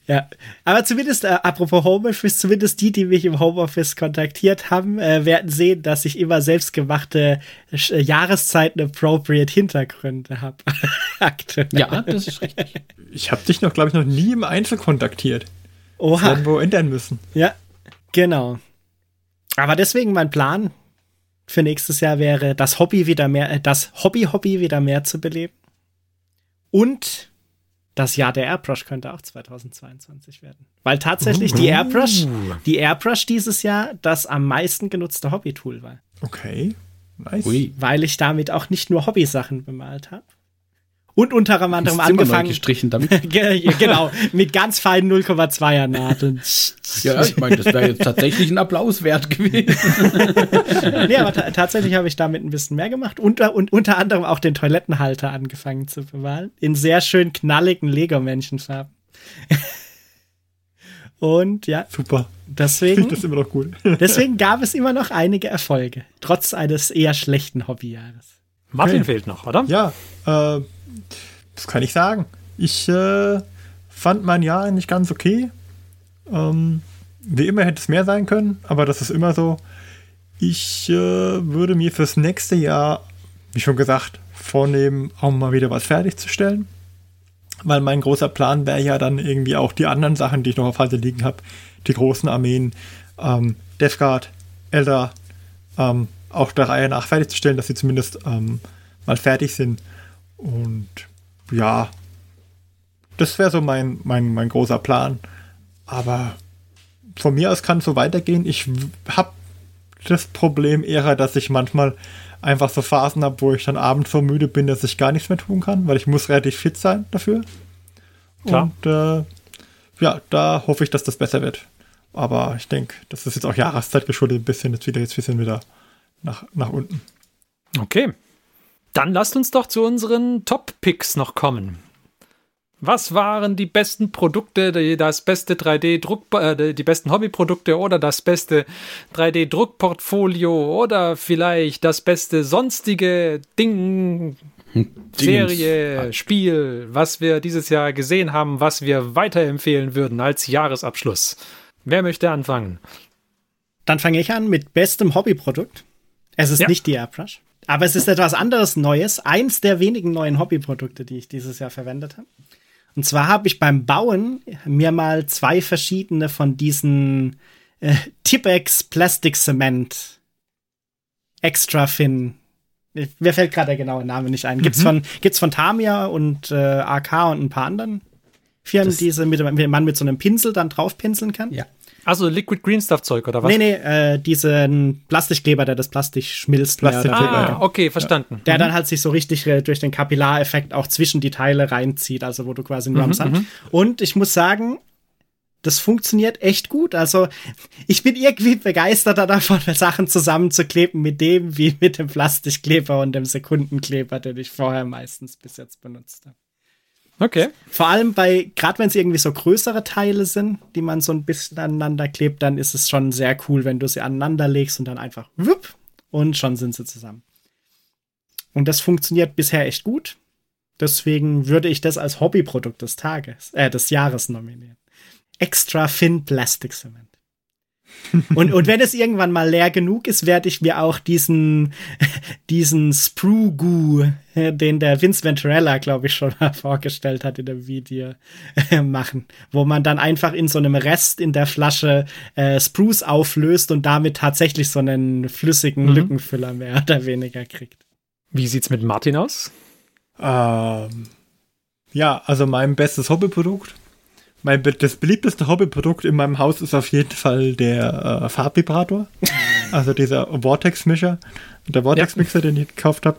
Ja, aber zumindest, apropos Homeoffice, zumindest die mich im Homeoffice kontaktiert haben, werden sehen, dass ich immer selbstgemachte Jahreszeiten-appropriate Hintergründe habe. Ja, das ist richtig. Ich habe dich, glaube ich, noch nie im Einzel kontaktiert. Oha. Das werden wir ändern müssen. Ja, genau. Aber deswegen mein Plan für nächstes Jahr wäre, das Hobby wieder mehr zu beleben. Und das Jahr der Airbrush könnte auch 2022 werden. Weil tatsächlich die Airbrush dieses Jahr das am meisten genutzte Hobby-Tool war. Okay, nice. Ui. Weil ich damit auch nicht nur Hobby-Sachen bemalt habe. Und unter anderem angefangen. Neu gestrichen damit. Genau, mit ganz feinen 0,2er Nadeln. Ja, ich meine, das wäre jetzt tatsächlich ein Applaus wert gewesen. Nee, aber tatsächlich habe ich damit ein bisschen mehr gemacht. Und unter anderem auch den Toilettenhalter angefangen zu bemalen. In sehr schön knalligen Lego-Männchen-Farben. Und ja. Super. Deswegen. Ich finde das immer noch cool. Deswegen gab es immer noch einige Erfolge. Trotz eines eher schlechten Hobbyjahres. Martin fehlt noch, oder? Ja, das kann ich sagen. Ich fand mein Jahr nicht ganz okay. Wie immer hätte es mehr sein können, aber das ist immer so. Ich würde mir fürs nächste Jahr, wie schon gesagt, vornehmen, auch mal wieder was fertigzustellen. Weil mein großer Plan wäre ja dann irgendwie auch die anderen Sachen, die ich noch auf Halde liegen habe, die großen Armeen, Death Guard, Eldar, auch der Reihe nach fertigzustellen, dass sie zumindest mal fertig sind. Und ja, das wäre so mein großer Plan. Aber von mir aus kann es so weitergehen. Ich habe das Problem eher, dass ich manchmal einfach so Phasen habe, wo ich dann abends so müde bin, dass ich gar nichts mehr tun kann, weil ich muss relativ fit sein dafür. Klar. Und ja, da hoffe ich, dass das besser wird. Aber ich denke, das ist jetzt auch Jahreszeit geschuldet, ein bisschen jetzt wieder nach unten. Okay. Dann lasst uns doch zu unseren Top-Picks noch kommen. Was waren die besten Produkte, das beste 3D-Druck, die besten Hobbyprodukte oder das beste 3D-Druckportfolio oder vielleicht das beste sonstige Serie, Spiel, was wir dieses Jahr gesehen haben, was wir weiterempfehlen würden als Jahresabschluss? Wer möchte anfangen? Dann fange ich an mit bestem Hobbyprodukt. Es ist nicht die Airbrush. Aber es ist etwas anderes Neues. Eins der wenigen neuen Hobbyprodukte, die ich dieses Jahr verwendet habe. Und zwar habe ich beim Bauen mir mal 2 verschiedene von diesen Tippex Plastic Cement Extra Fin. Mir fällt gerade der genaue Name nicht ein. Gibt's von Tamiya und AK und ein paar anderen Firmen, die man mit so einem Pinsel dann drauf pinseln kann. Ja. Also Liquid Green Stuff Zeug oder was? Nee, diesen Plastikkleber, der das Plastik schmilzt. Okay, verstanden. Der dann halt sich so richtig durch den Kapillareffekt auch zwischen die Teile reinzieht, also wo du quasi nur am Sand. Und ich muss sagen, das funktioniert echt gut. Also ich bin irgendwie begeisterter davon, Sachen zusammenzukleben wie mit dem Plastikkleber und dem Sekundenkleber, den ich vorher meistens bis jetzt benutzt habe. Okay. Vor allem gerade wenn es irgendwie so größere Teile sind, die man so ein bisschen aneinander klebt, dann ist es schon sehr cool, wenn du sie aneinander legst und dann einfach wupp und schon sind sie zusammen. Und das funktioniert bisher echt gut. Deswegen würde ich das als Hobbyprodukt des Jahres nominieren. Extra Thin Plastic Cement. Und wenn es irgendwann mal leer genug ist, werde ich mir auch diesen Sprue Goo, den der Vince Venturella, glaube ich, schon mal vorgestellt hat in dem Video, machen. Wo man dann einfach in so einem Rest in der Flasche Sprues auflöst und damit tatsächlich so einen flüssigen Lückenfüller mehr oder weniger kriegt. Wie sieht's mit Martin aus? Ja, also mein bestes Hobbyprodukt. Das beliebteste Hobbyprodukt in meinem Haus ist auf jeden Fall der Farbvibrator. Also dieser Vortex-Mischer. Der Vortex-Mixer, den ich gekauft habe.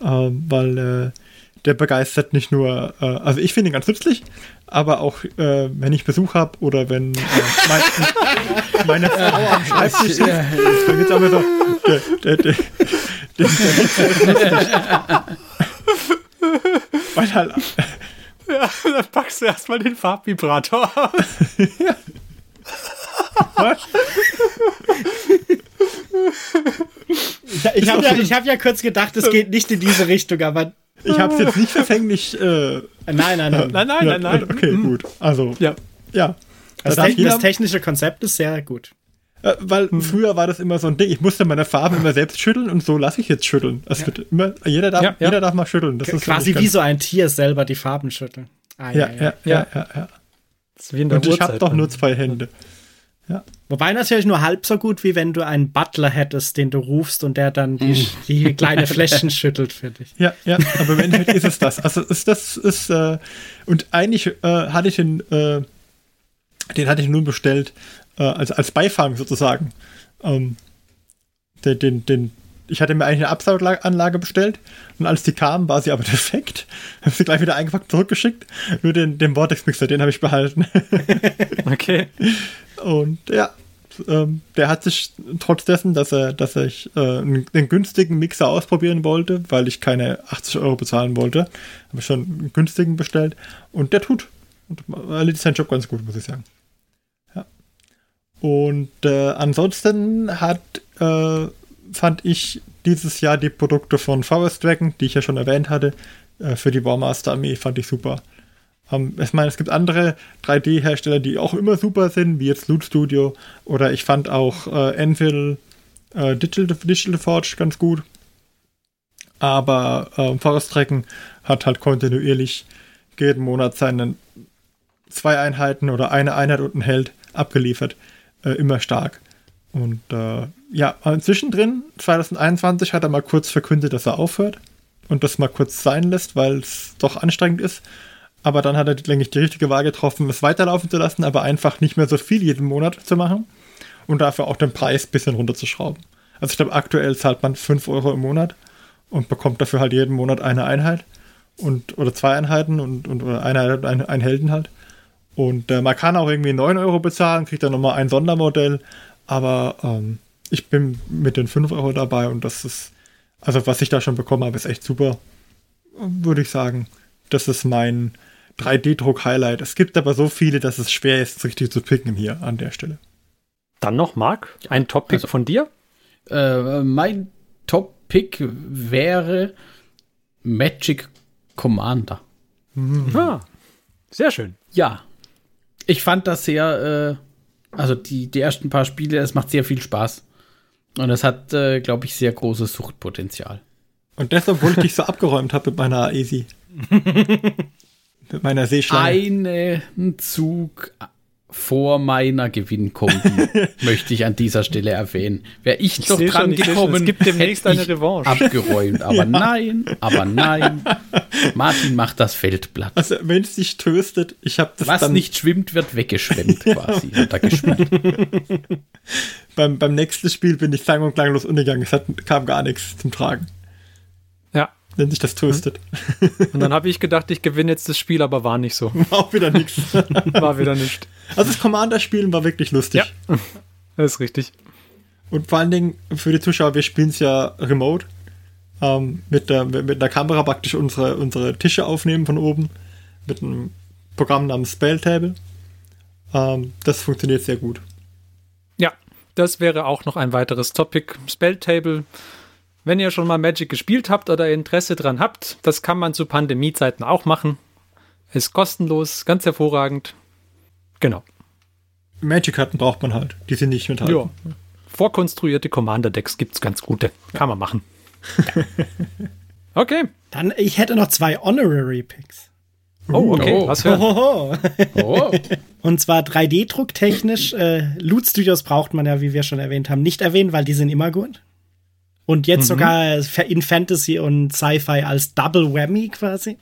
Weil der begeistert nicht nur... also ich finde ihn ganz nützlich, aber auch wenn ich Besuch habe oder wenn meine Frau am Schreibtisch ist. Dann geht's auch immer so... Der Mixer ist nützlich. Weil halt... Ja, dann packst du erstmal den Farbvibrator aus. Ja. Was? Ich hab ja kurz gedacht, es geht nicht in diese Richtung, aber... Ich hab's jetzt nicht verfänglich... Nein. Okay, gut. Also, ja. Das technische Konzept ist sehr gut. Weil früher war das immer so ein Ding, ich musste meine Farben immer selbst schütteln und so lasse ich jetzt schütteln. Das wird immer, jeder darf mal schütteln. Das ist quasi wie so ein Tier selber die Farben schütteln. Ah, ja. Das ist wie in der Und Uhrzeit, ich habe doch nur zwei Hände. Ja. Wobei natürlich nur halb so gut, wie wenn du einen Butler hättest, den du rufst und der dann die kleine Fläschchen schüttelt für dich. Ja, ja, aber im Endeffekt ist es das. Also und eigentlich hatte ich den hatte ich nur bestellt, also als Beifang sozusagen. Ich hatte mir eigentlich eine Absauganlage bestellt und als die kamen, war sie aber defekt. Hab sie gleich wieder eingepackt, zurückgeschickt. Nur den Vortex-Mixer, den habe ich behalten. Okay. Und ja, der hat sich trotz dessen, dass ich einen günstigen Mixer ausprobieren wollte, weil ich keine 80 € bezahlen wollte, habe ich schon einen günstigen bestellt und der tut. Und erledigt seinen Job ganz gut, muss ich sagen. Ja. Und ansonsten fand ich dieses Jahr die Produkte von Forest Dragon, die ich ja schon erwähnt hatte, für die Warmaster-Armee, fand ich super. Ich meine, es gibt andere 3D-Hersteller, die auch immer super sind, wie jetzt Loot Studio, oder ich fand auch Anvil Digital Forge ganz gut. Aber Forest Dragon hat halt kontinuierlich jeden Monat seine 2 Einheiten oder eine Einheit und ein Held abgeliefert. Immer stark. Und ja, zwischendrin, 2021 hat er mal kurz verkündet, dass er aufhört und das mal kurz sein lässt, weil es doch anstrengend ist. Aber dann hat er, denke ich, die richtige Wahl getroffen, es weiterlaufen zu lassen, aber einfach nicht mehr so viel jeden Monat zu machen und dafür auch den Preis ein bisschen runterzuschrauben. Also ich glaube, aktuell zahlt man 5 € im Monat und bekommt dafür halt jeden Monat eine Einheit oder 2 Einheiten und oder eine Einheit und einen Helden halt. Und man kann auch irgendwie 9 € bezahlen, kriegt dann nochmal ein Sondermodell, aber ich bin mit den 5 € dabei und das ist, also was ich da schon bekommen habe, ist echt super, würde ich sagen. Das ist mein 3D-Druck-Highlight. Es gibt aber so viele, dass es schwer ist, richtig zu picken hier an der Stelle. Dann noch, Marc, ein Top-Pick von dir? Mein Top-Pick wäre Magic Commander. Mhm. Ah, sehr schön. Ja, ich fand das sehr... Also die ersten paar Spiele, es macht sehr viel Spaß. Und es hat, glaube ich, sehr großes Suchtpotenzial. Und deshalb, obwohl ich dich so abgeräumt habe mit meiner Easy. Mit meiner Seeschlange. Einen Zug vor meiner Gewinnkombi möchte ich an dieser Stelle erwähnen. Wäre ich doch dran gekommen, es gibt demnächst eine Revanche. Abgeräumt. Aber ja. Nein. Martin macht das Feld platt. Also, wenn es dich tröstet, ich habe das. Was nicht schwimmt, wird weggeschwemmt quasi. Hat er geschwemmt. Beim nächsten Spiel bin ich sang- und klanglos untergegangen. Es kam gar nichts zum Tragen. Ja. Wenn sich das tröstet. Und dann habe ich gedacht, ich gewinne jetzt das Spiel, aber war nicht so. War auch wieder nichts. War wieder nicht. Also das Commander-Spielen war wirklich lustig. Ja, das ist richtig. Und vor allen Dingen für die Zuschauer, wir spielen es ja remote. Mit der Kamera praktisch unsere Tische aufnehmen von oben. Mit einem Programm namens Spelltable. Das funktioniert sehr gut. Ja, das wäre auch noch ein weiteres Topic. Spelltable. Wenn ihr schon mal Magic gespielt habt oder Interesse dran habt, das kann man zu Pandemiezeiten auch machen. Ist kostenlos, ganz hervorragend. Genau. Magic-Karten braucht man halt. Die sind nicht enthalten. Ja. Vorkonstruierte Commander-Decks gibt's ganz gute. Kann man machen. Okay. Dann, ich hätte noch 2 Honorary-Picks. Oh, okay. Oh. Was hören? Oh. Und zwar 3D-Drucktechnisch. Loot Studios braucht man ja, wie wir schon erwähnt haben, nicht erwähnen, weil die sind immer gut. Und jetzt sogar in Fantasy und Sci-Fi als Double Whammy quasi.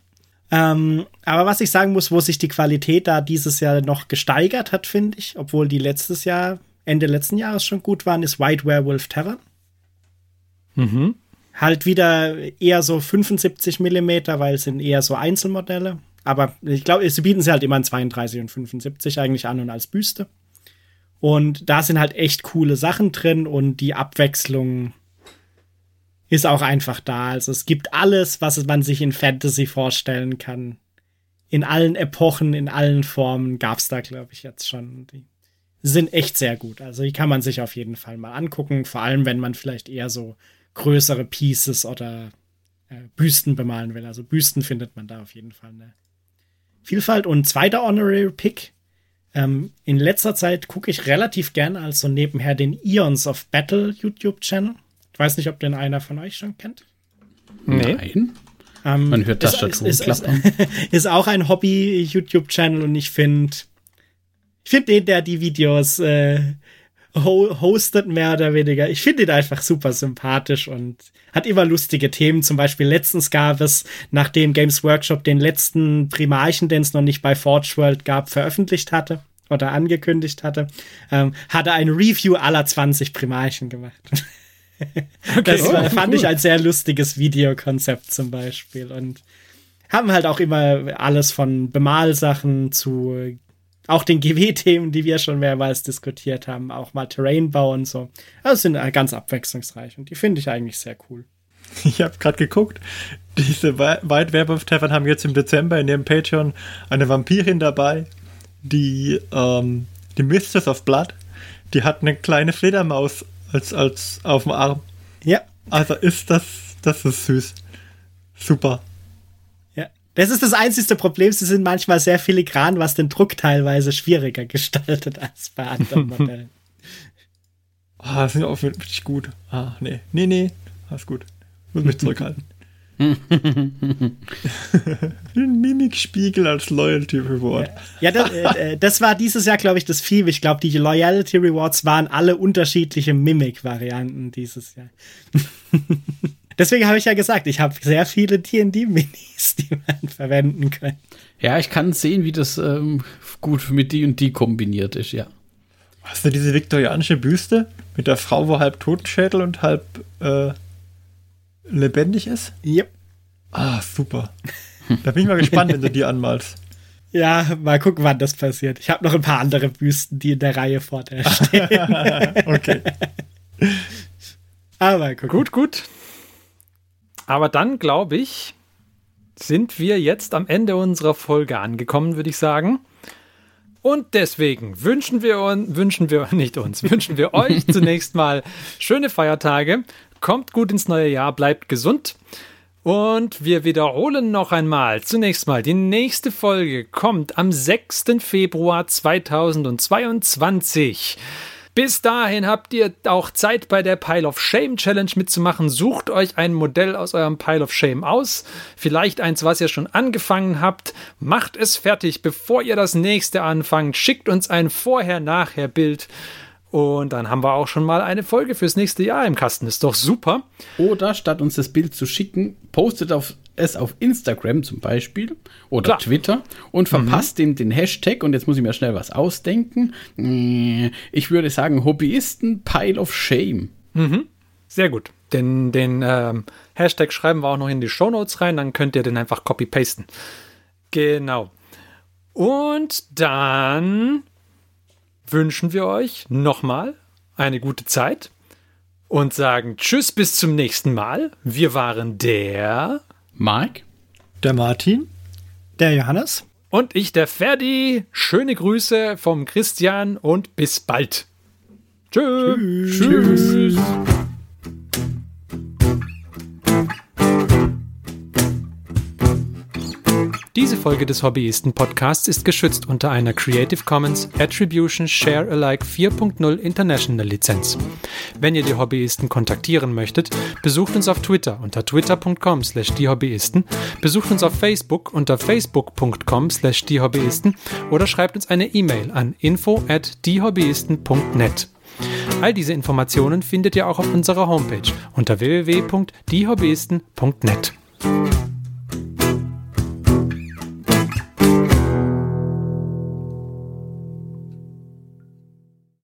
Aber was ich sagen muss, wo sich die Qualität da dieses Jahr noch gesteigert hat, finde ich, obwohl die Ende letzten Jahres schon gut waren, ist White Werewolf Terror. Mhm. Halt wieder eher so 75 mm, weil es sind eher so Einzelmodelle. Aber ich glaube, sie bieten sie halt immer in 32 und 75 eigentlich an und als Büste. Und da sind halt echt coole Sachen drin und die Abwechslung ist auch einfach da. Also es gibt alles, was man sich in Fantasy vorstellen kann. In allen Epochen, in allen Formen gab's da, glaube ich, jetzt schon. Die sind echt sehr gut. Also die kann man sich auf jeden Fall mal angucken. Vor allem, wenn man vielleicht eher so größere Pieces oder Büsten bemalen will. Also Büsten findet man da auf jeden Fall eine Vielfalt. Und zweiter Honorary Pick. In letzter Zeit gucke ich relativ gern als so nebenher den Eons of Battle YouTube-Channel. Ich weiß nicht, ob den einer von euch schon kennt. Nee. Nein. Man hört Tastatur klappern. Ist auch ein Hobby-YouTube-Channel und ich finde, Ich finde den, der die Videos hostet, mehr oder weniger. Ich finde ihn einfach super sympathisch und hat immer lustige Themen. Zum Beispiel letztens gab es, nachdem Games Workshop den letzten Primarchen, den es noch nicht bei Forge World gab, veröffentlicht hatte oder angekündigt hatte, hat er ein Review aller 20 Primarchen gemacht. Okay, das fand ich ein sehr lustiges Videokonzept zum Beispiel. Und haben halt auch immer alles von Bemalsachen zu auch den GW-Themen, die wir schon mehrmals diskutiert haben, auch mal Terrainbau und so. Also sind ganz abwechslungsreich und die finde ich eigentlich sehr cool. Ich habe gerade geguckt, diese Weitwerbetreffern haben jetzt im Dezember in ihrem Patreon eine Vampirin dabei, die Mistress of Blood, die hat eine kleine Fledermaus als auf dem Arm. Ja. Also das ist süß. Super. Das ist das einzige Problem, sie sind manchmal sehr filigran, was den Druck teilweise schwieriger gestaltet als bei anderen Modellen. Ah, das sind auch wirklich gut. Ah, nee, alles gut. Muss mich zurückhalten. Den Mimikspiegel als Loyalty Reward. Ja, das war dieses Jahr, glaube ich, das Theme. Ich glaube, die Loyalty Rewards waren alle unterschiedliche Mimik-Varianten dieses Jahr. Deswegen habe ich ja gesagt, ich habe sehr viele D&D-Minis, die man verwenden kann. Ja, ich kann sehen, wie das gut mit D&D kombiniert ist, ja. Hast du diese viktorianische Büste mit der Frau, wo halb Totenschädel und halb lebendig ist? Yep. Ah, super. Da bin ich mal gespannt, wenn du die anmalst. Ja, mal gucken, wann das passiert. Ich habe noch ein paar andere Büsten, die in der Reihe vor der stehen. Okay. Aber gucken. Gut. Aber dann, glaube ich, sind wir jetzt am Ende unserer Folge angekommen, würde ich sagen. Und deswegen wünschen wir euch zunächst mal schöne Feiertage. Kommt gut ins neue Jahr, bleibt gesund. Und wir wiederholen noch einmal. Zunächst mal, die nächste Folge kommt am 6. Februar 2022. Bis dahin habt ihr auch Zeit, bei der Pile of Shame Challenge mitzumachen. Sucht euch ein Modell aus eurem Pile of Shame aus. Vielleicht eins, was ihr schon angefangen habt. Macht es fertig, bevor ihr das nächste anfangt. Schickt uns ein Vorher-Nachher-Bild. Und dann haben wir auch schon mal eine Folge fürs nächste Jahr im Kasten. Ist doch super. Oder statt uns das Bild zu schicken, postet es auf Instagram zum Beispiel oder klar. Twitter und verpasst dem den Hashtag. Und jetzt muss ich mir schnell was ausdenken. Ich würde sagen, Hobbyisten Pile of Shame. Mhm. Sehr gut. Den Hashtag schreiben wir auch noch in die Shownotes rein. Dann könnt ihr den einfach copy-pasten. Genau. Und dann wünschen wir euch nochmal eine gute Zeit und sagen Tschüss, bis zum nächsten Mal. Wir waren der Mike, der Martin, der Johannes und ich, der Ferdi. Schöne Grüße vom Christian und bis bald. Tschüss. Tschüss. Diese Folge des Hobbyisten-Podcasts ist geschützt unter einer Creative Commons Attribution Share Alike 4.0 International Lizenz. Wenn ihr die Hobbyisten kontaktieren möchtet, besucht uns auf Twitter unter twitter.com/diehobbyisten, besucht uns auf Facebook unter facebook.com/diehobbyisten oder schreibt uns eine E-Mail an info@diehobbyisten.net. All diese Informationen findet ihr auch auf unserer Homepage unter www.diehobbyisten.net.